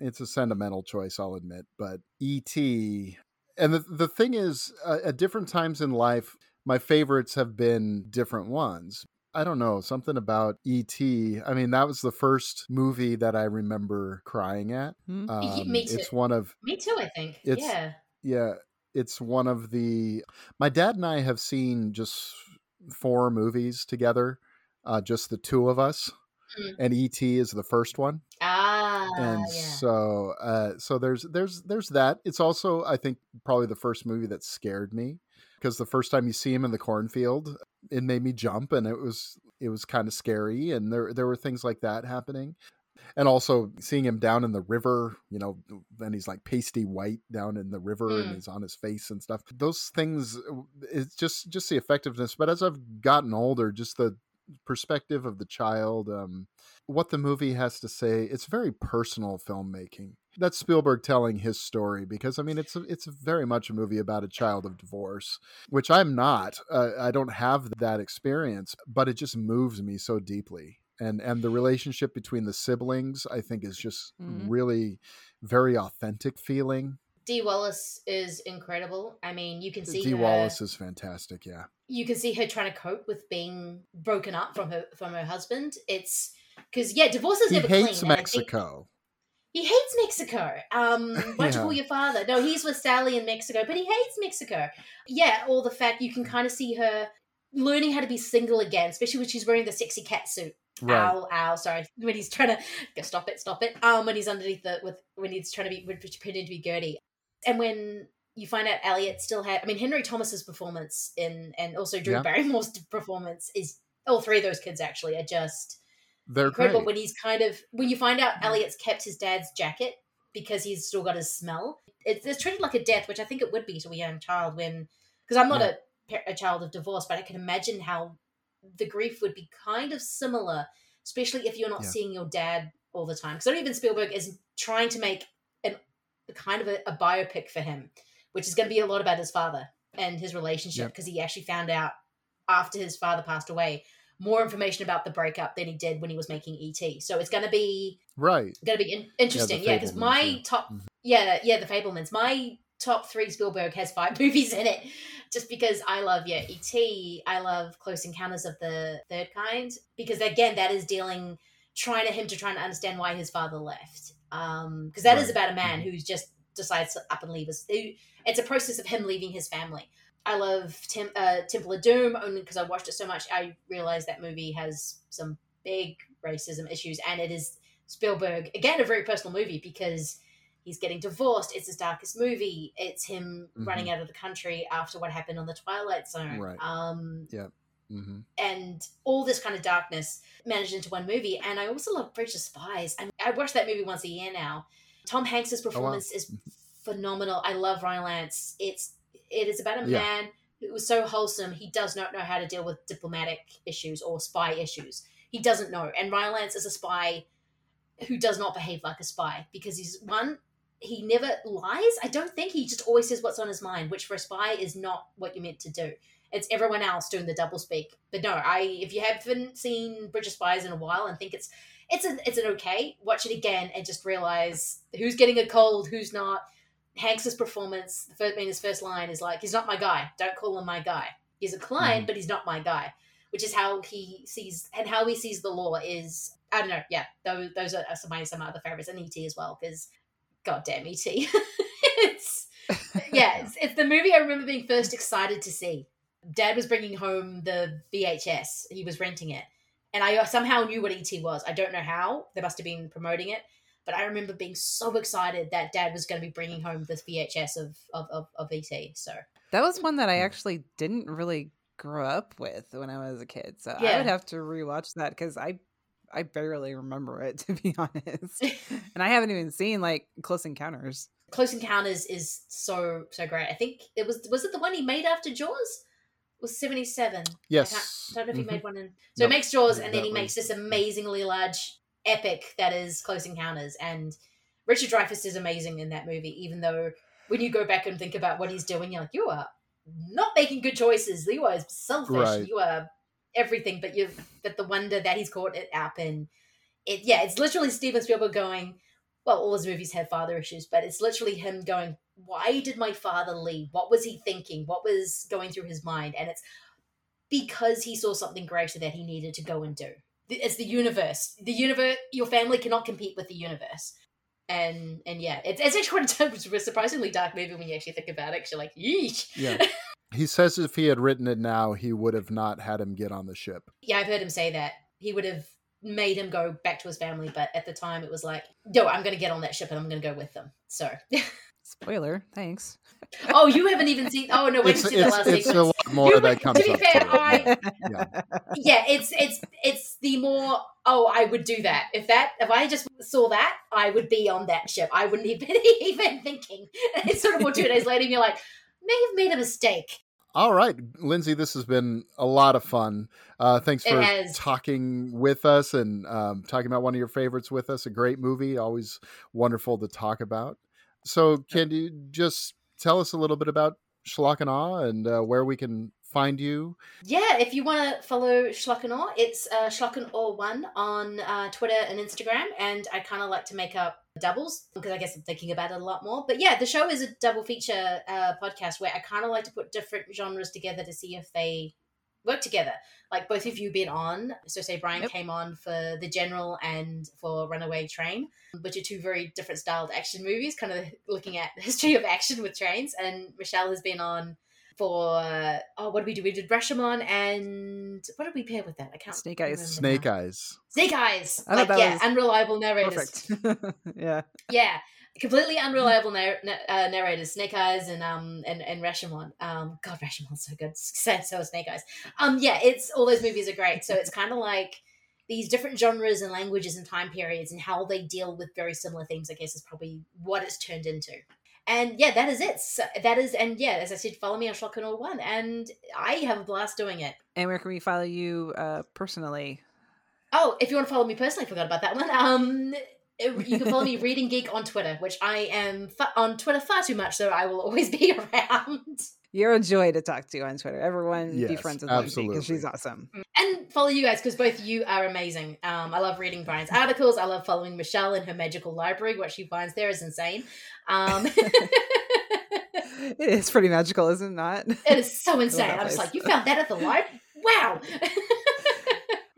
It's a sentimental choice, I'll admit, but E T And the the thing is, uh, at different times in life, my favorites have been different ones. I don't know, something about E T I mean, that was the first movie that I remember crying at. Mm-hmm. Um, Me too. It's one of Me too, I think. It's, yeah. Yeah. It's one of the... My dad and I have seen just four movies together, uh, just the two of us. Mm-hmm. And E T is the first one. Ah, and yeah. so, uh, so there's there's there's that. It's also, I think, probably the first movie that scared me, because the first time you see him in the cornfield, it made me jump, and it was it was kind of scary, and there there were things like that happening, and also seeing him down in the river, you know, and he's like pasty white down in the river, mm. and he's on his face and stuff. Those things, it's just just the effectiveness. But as I've gotten older, just the perspective of the child, um what the movie has to say, it's very personal filmmaking. That's Spielberg telling his story, because I mean it's a, it's very much a movie about a child of divorce, which I'm not uh, I don't have that experience, but it just moves me so deeply, and and the relationship between the siblings I think is just mm-hmm. really very authentic feeling. Dee Wallace is incredible. I mean, you can see Dee her, Wallace is fantastic. Yeah, you can see her trying to cope with being broken up from her from her husband. It's because yeah, divorce is he never clean. He hates Mexico. He hates Mexico. Um, why don't you call your father? No, he's with Sally in Mexico, but he hates Mexico. Yeah, all the fact you can kind of see her learning how to be single again, especially when she's wearing the sexy cat suit. Right. Ow, ow, sorry. When he's trying to go, stop it, stop it. Um, when he's underneath the with when he's trying to be pretending to be Gertie. And when you find out Elliot still had, I mean, Henry Thomas's performance in, and also Drew yeah. Barrymore's performance is, all three of those kids actually are just They're incredible. Great. When he's kind of, when you find out Elliot's kept his dad's jacket because he's still got his smell, it's, it's treated like a death, which I think it would be to a young child when, because I'm not yeah. a, a child of divorce, but I can imagine how the grief would be kind of similar, especially if you're not yeah. seeing your dad all the time. Because not even Spielberg is trying to make kind of a, a biopic for him, which is going to be a lot about his father and his relationship, because yep. he actually found out after his father passed away more information about the breakup than he did when he was making E T. So it's going to be right going to be in- interesting yeah because yeah, my yeah. top mm-hmm. yeah yeah the Fabelmans, my top three Spielberg has five movies in it, just because I love yeah E T, I love Close Encounters of the Third Kind, because again that is dealing trying to him to try to understand why his father left. Um, because that right. is about a man who just decides to up and leave us. It's a process of him leaving his family. I love Tem- uh, Temple of Doom only because I watched it so much. I realized that movie has some big racism issues, and it is Spielberg again a very personal movie because he's getting divorced. It's his darkest movie. It's him mm-hmm. running out of the country after what happened on the Twilight Zone. Right. Um, yeah. Mm-hmm. And all this kind of darkness managed into one movie. And I also love Bridge of Spies. I mean, I watch that movie once a year now. Tom Hanks's performance oh, wow. is phenomenal. I love Ryan Lance. It's it is about a yeah. man who was so wholesome. He does not know how to deal with diplomatic issues or spy issues. He doesn't know. And Ryan Lance is a spy who does not behave like a spy because he's one. He never lies. I don't think he just always says what's on his mind, which for a spy is not what you're meant to do. It's everyone else doing the double speak. But no, I if you haven't seen Bridge of Spies in a while and think it's it's an it's an okay, watch it again and just realize who's getting a cold, who's not. Hanks's performance, the first I mean, his first line is like, "He's not my guy. Don't call him my guy. He's a client, mm-hmm. but he's not my guy." Which is how he sees and how he sees the law is. I don't know. Yeah, those those are some of my other favorites, and E T as well, because goddamn E T It's yeah, it's, it's the movie I remember being first excited to see. Dad was bringing home the V H S. He was renting it. And I somehow knew what E T was. I don't know how. They must have been promoting it. But I remember being so excited that Dad was going to be bringing home this V H S of of, of, of E T. So that was one that I actually didn't really grow up with when I was a kid. So yeah. I would have to rewatch that because I I barely remember it, to be honest. And I haven't even seen, like, Close Encounters. Close Encounters is so, so great. I think it was, was it the one he made after Jaws? Was seventy-seven. Yes. I don't know if he mm-hmm. made one in. So nope. he makes Jaws, and then he makes this amazingly large epic that is Close Encounters. And Richard Dreyfuss is amazing in that movie, even though when you go back and think about what he's doing, you're like, you are not making good choices. You are selfish. Right. You are everything, but you've but the wonder that he's caught it up in. It, yeah, it's literally Steven Spielberg going, well, all his movies have father issues, but it's literally him going, why did my father leave? What was he thinking? What was going through his mind? And it's because he saw something greater that he needed to go and do. It's the universe. The universe, your family cannot compete with the universe. And and yeah, it's, it's actually quite a surprisingly dark movie when you actually think about it. Because you're like, yeesh. Yeah. He says if he had written it now, he would have not had him get on the ship. Yeah, I've heard him say that. He would have made him go back to his family. But at the time, it was like, no, I'm going to get on that ship and I'm going to go with them. So... Spoiler, thanks. Oh, you haven't even seen. Oh no, we didn't see the last sequence. It's a lot more you, that comes. To be up fair, I, yeah. yeah, it's it's it's the more. Oh, I would do that if that if I just saw that, I would be on that ship. I wouldn't even even thinking. It's sort of more two days later, and you're like, may have made a mistake. All right, Lindsay, this has been a lot of fun. Uh, thanks for talking with us and um, talking about one of your favorites with us. A great movie, always wonderful to talk about. So can you just tell us a little bit about Schlock and Awe and uh, where we can find you? Yeah, if you want to follow Schlock and Awe, it's uh, Schlock and Awe one on uh, Twitter and Instagram. And I kind of like to make up doubles because I guess I'm thinking about it a lot more. But yeah, the show is a double feature uh, podcast where I kind of like to put different genres together to see if they work together. Like both of you been on. So say Brian yep. came on for The General and for Runaway Train, which are two very different styled action movies, kind of looking at the history of action with trains. And Michelle has been on for, uh, oh, what did we do? We did Rashomon and what did we pair with that? I can't Snake Eyes. Snake now. Eyes. Snake Eyes. I like, yeah, unreliable narrators. Perfect. yeah. Yeah. Completely unreliable narr- uh, narrators, Snake Eyes and um and, and Rashomon. Um, God, Rashomon's so good. So, so is Snake Eyes. Um, yeah, it's all those movies are great. So it's kind of like these different genres and languages and time periods and how they deal with very similar themes, I guess, is probably what it's turned into. And yeah, that is it. So that is, and yeah, as I said, follow me on Schlock and Awe one, and I have a blast doing it. And where can we follow you uh, personally? Oh, if you want to follow me personally, I forgot about that one. Um. You can follow me Reading Geek on Twitter, which I am fa- on Twitter far too much, so I will always be around. You're a joy to talk to on Twitter. Everyone yes, be friends with Lucy because she's awesome. And follow you guys because both of you are amazing. Um, I love reading Brian's articles. I love following Michelle in her magical library. What she finds there is insane. Um, it is pretty magical, is it not? It is so insane. I'm just like, you found that at the library? Wow.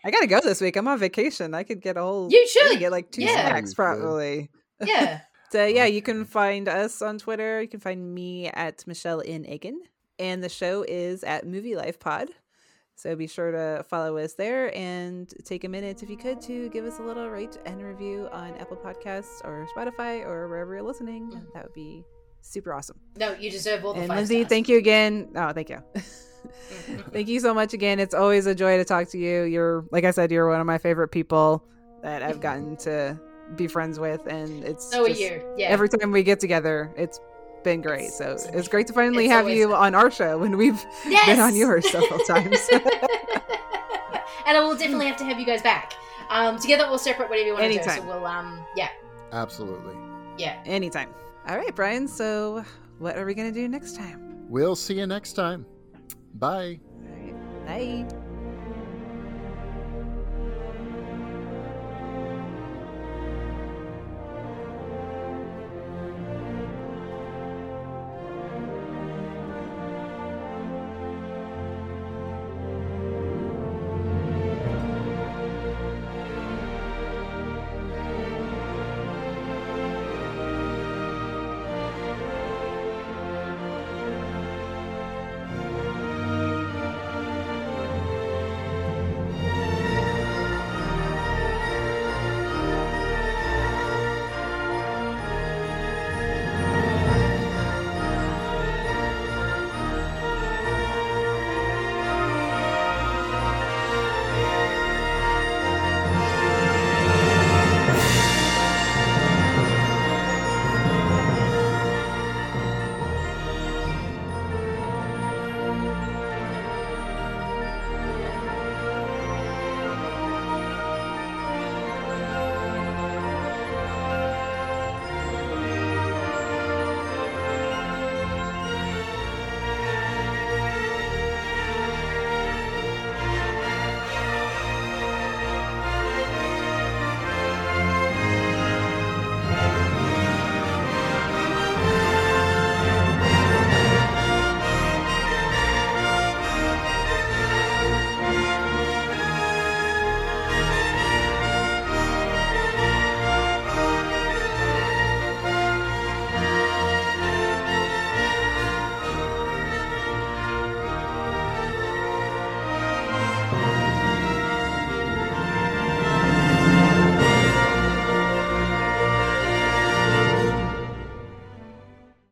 I gotta go this week. I'm on vacation. I could get a whole. You should get like two yeah. snacks probably. Yeah. So yeah, you can find us on Twitter. You can find me at Michelle in Aiken, and the show is at Movie Life Pod. So be sure to follow us there and take a minute if you could to give us a little rate and review on Apple Podcasts or Spotify or wherever you're listening. Mm. That would be super awesome. No, you deserve all the. And five Lindsay, stars. Thank you again. Oh, thank you. Thank you so much again. It's always a joy to talk to you. You're, like I said, you're one of my favorite people that I've gotten to be friends with, and it's so just, yeah. every time we get together, it's been great. It's, so it's great to finally have you fun. On our show when we've yes! been on yours several times. And I will definitely have to have you guys back. Um, together or separate, whatever you want anytime. To do. So we'll, um, yeah, absolutely, yeah, anytime. All right, Brian. So what are we gonna do next time? We'll see you next time. Bye. All right. Bye.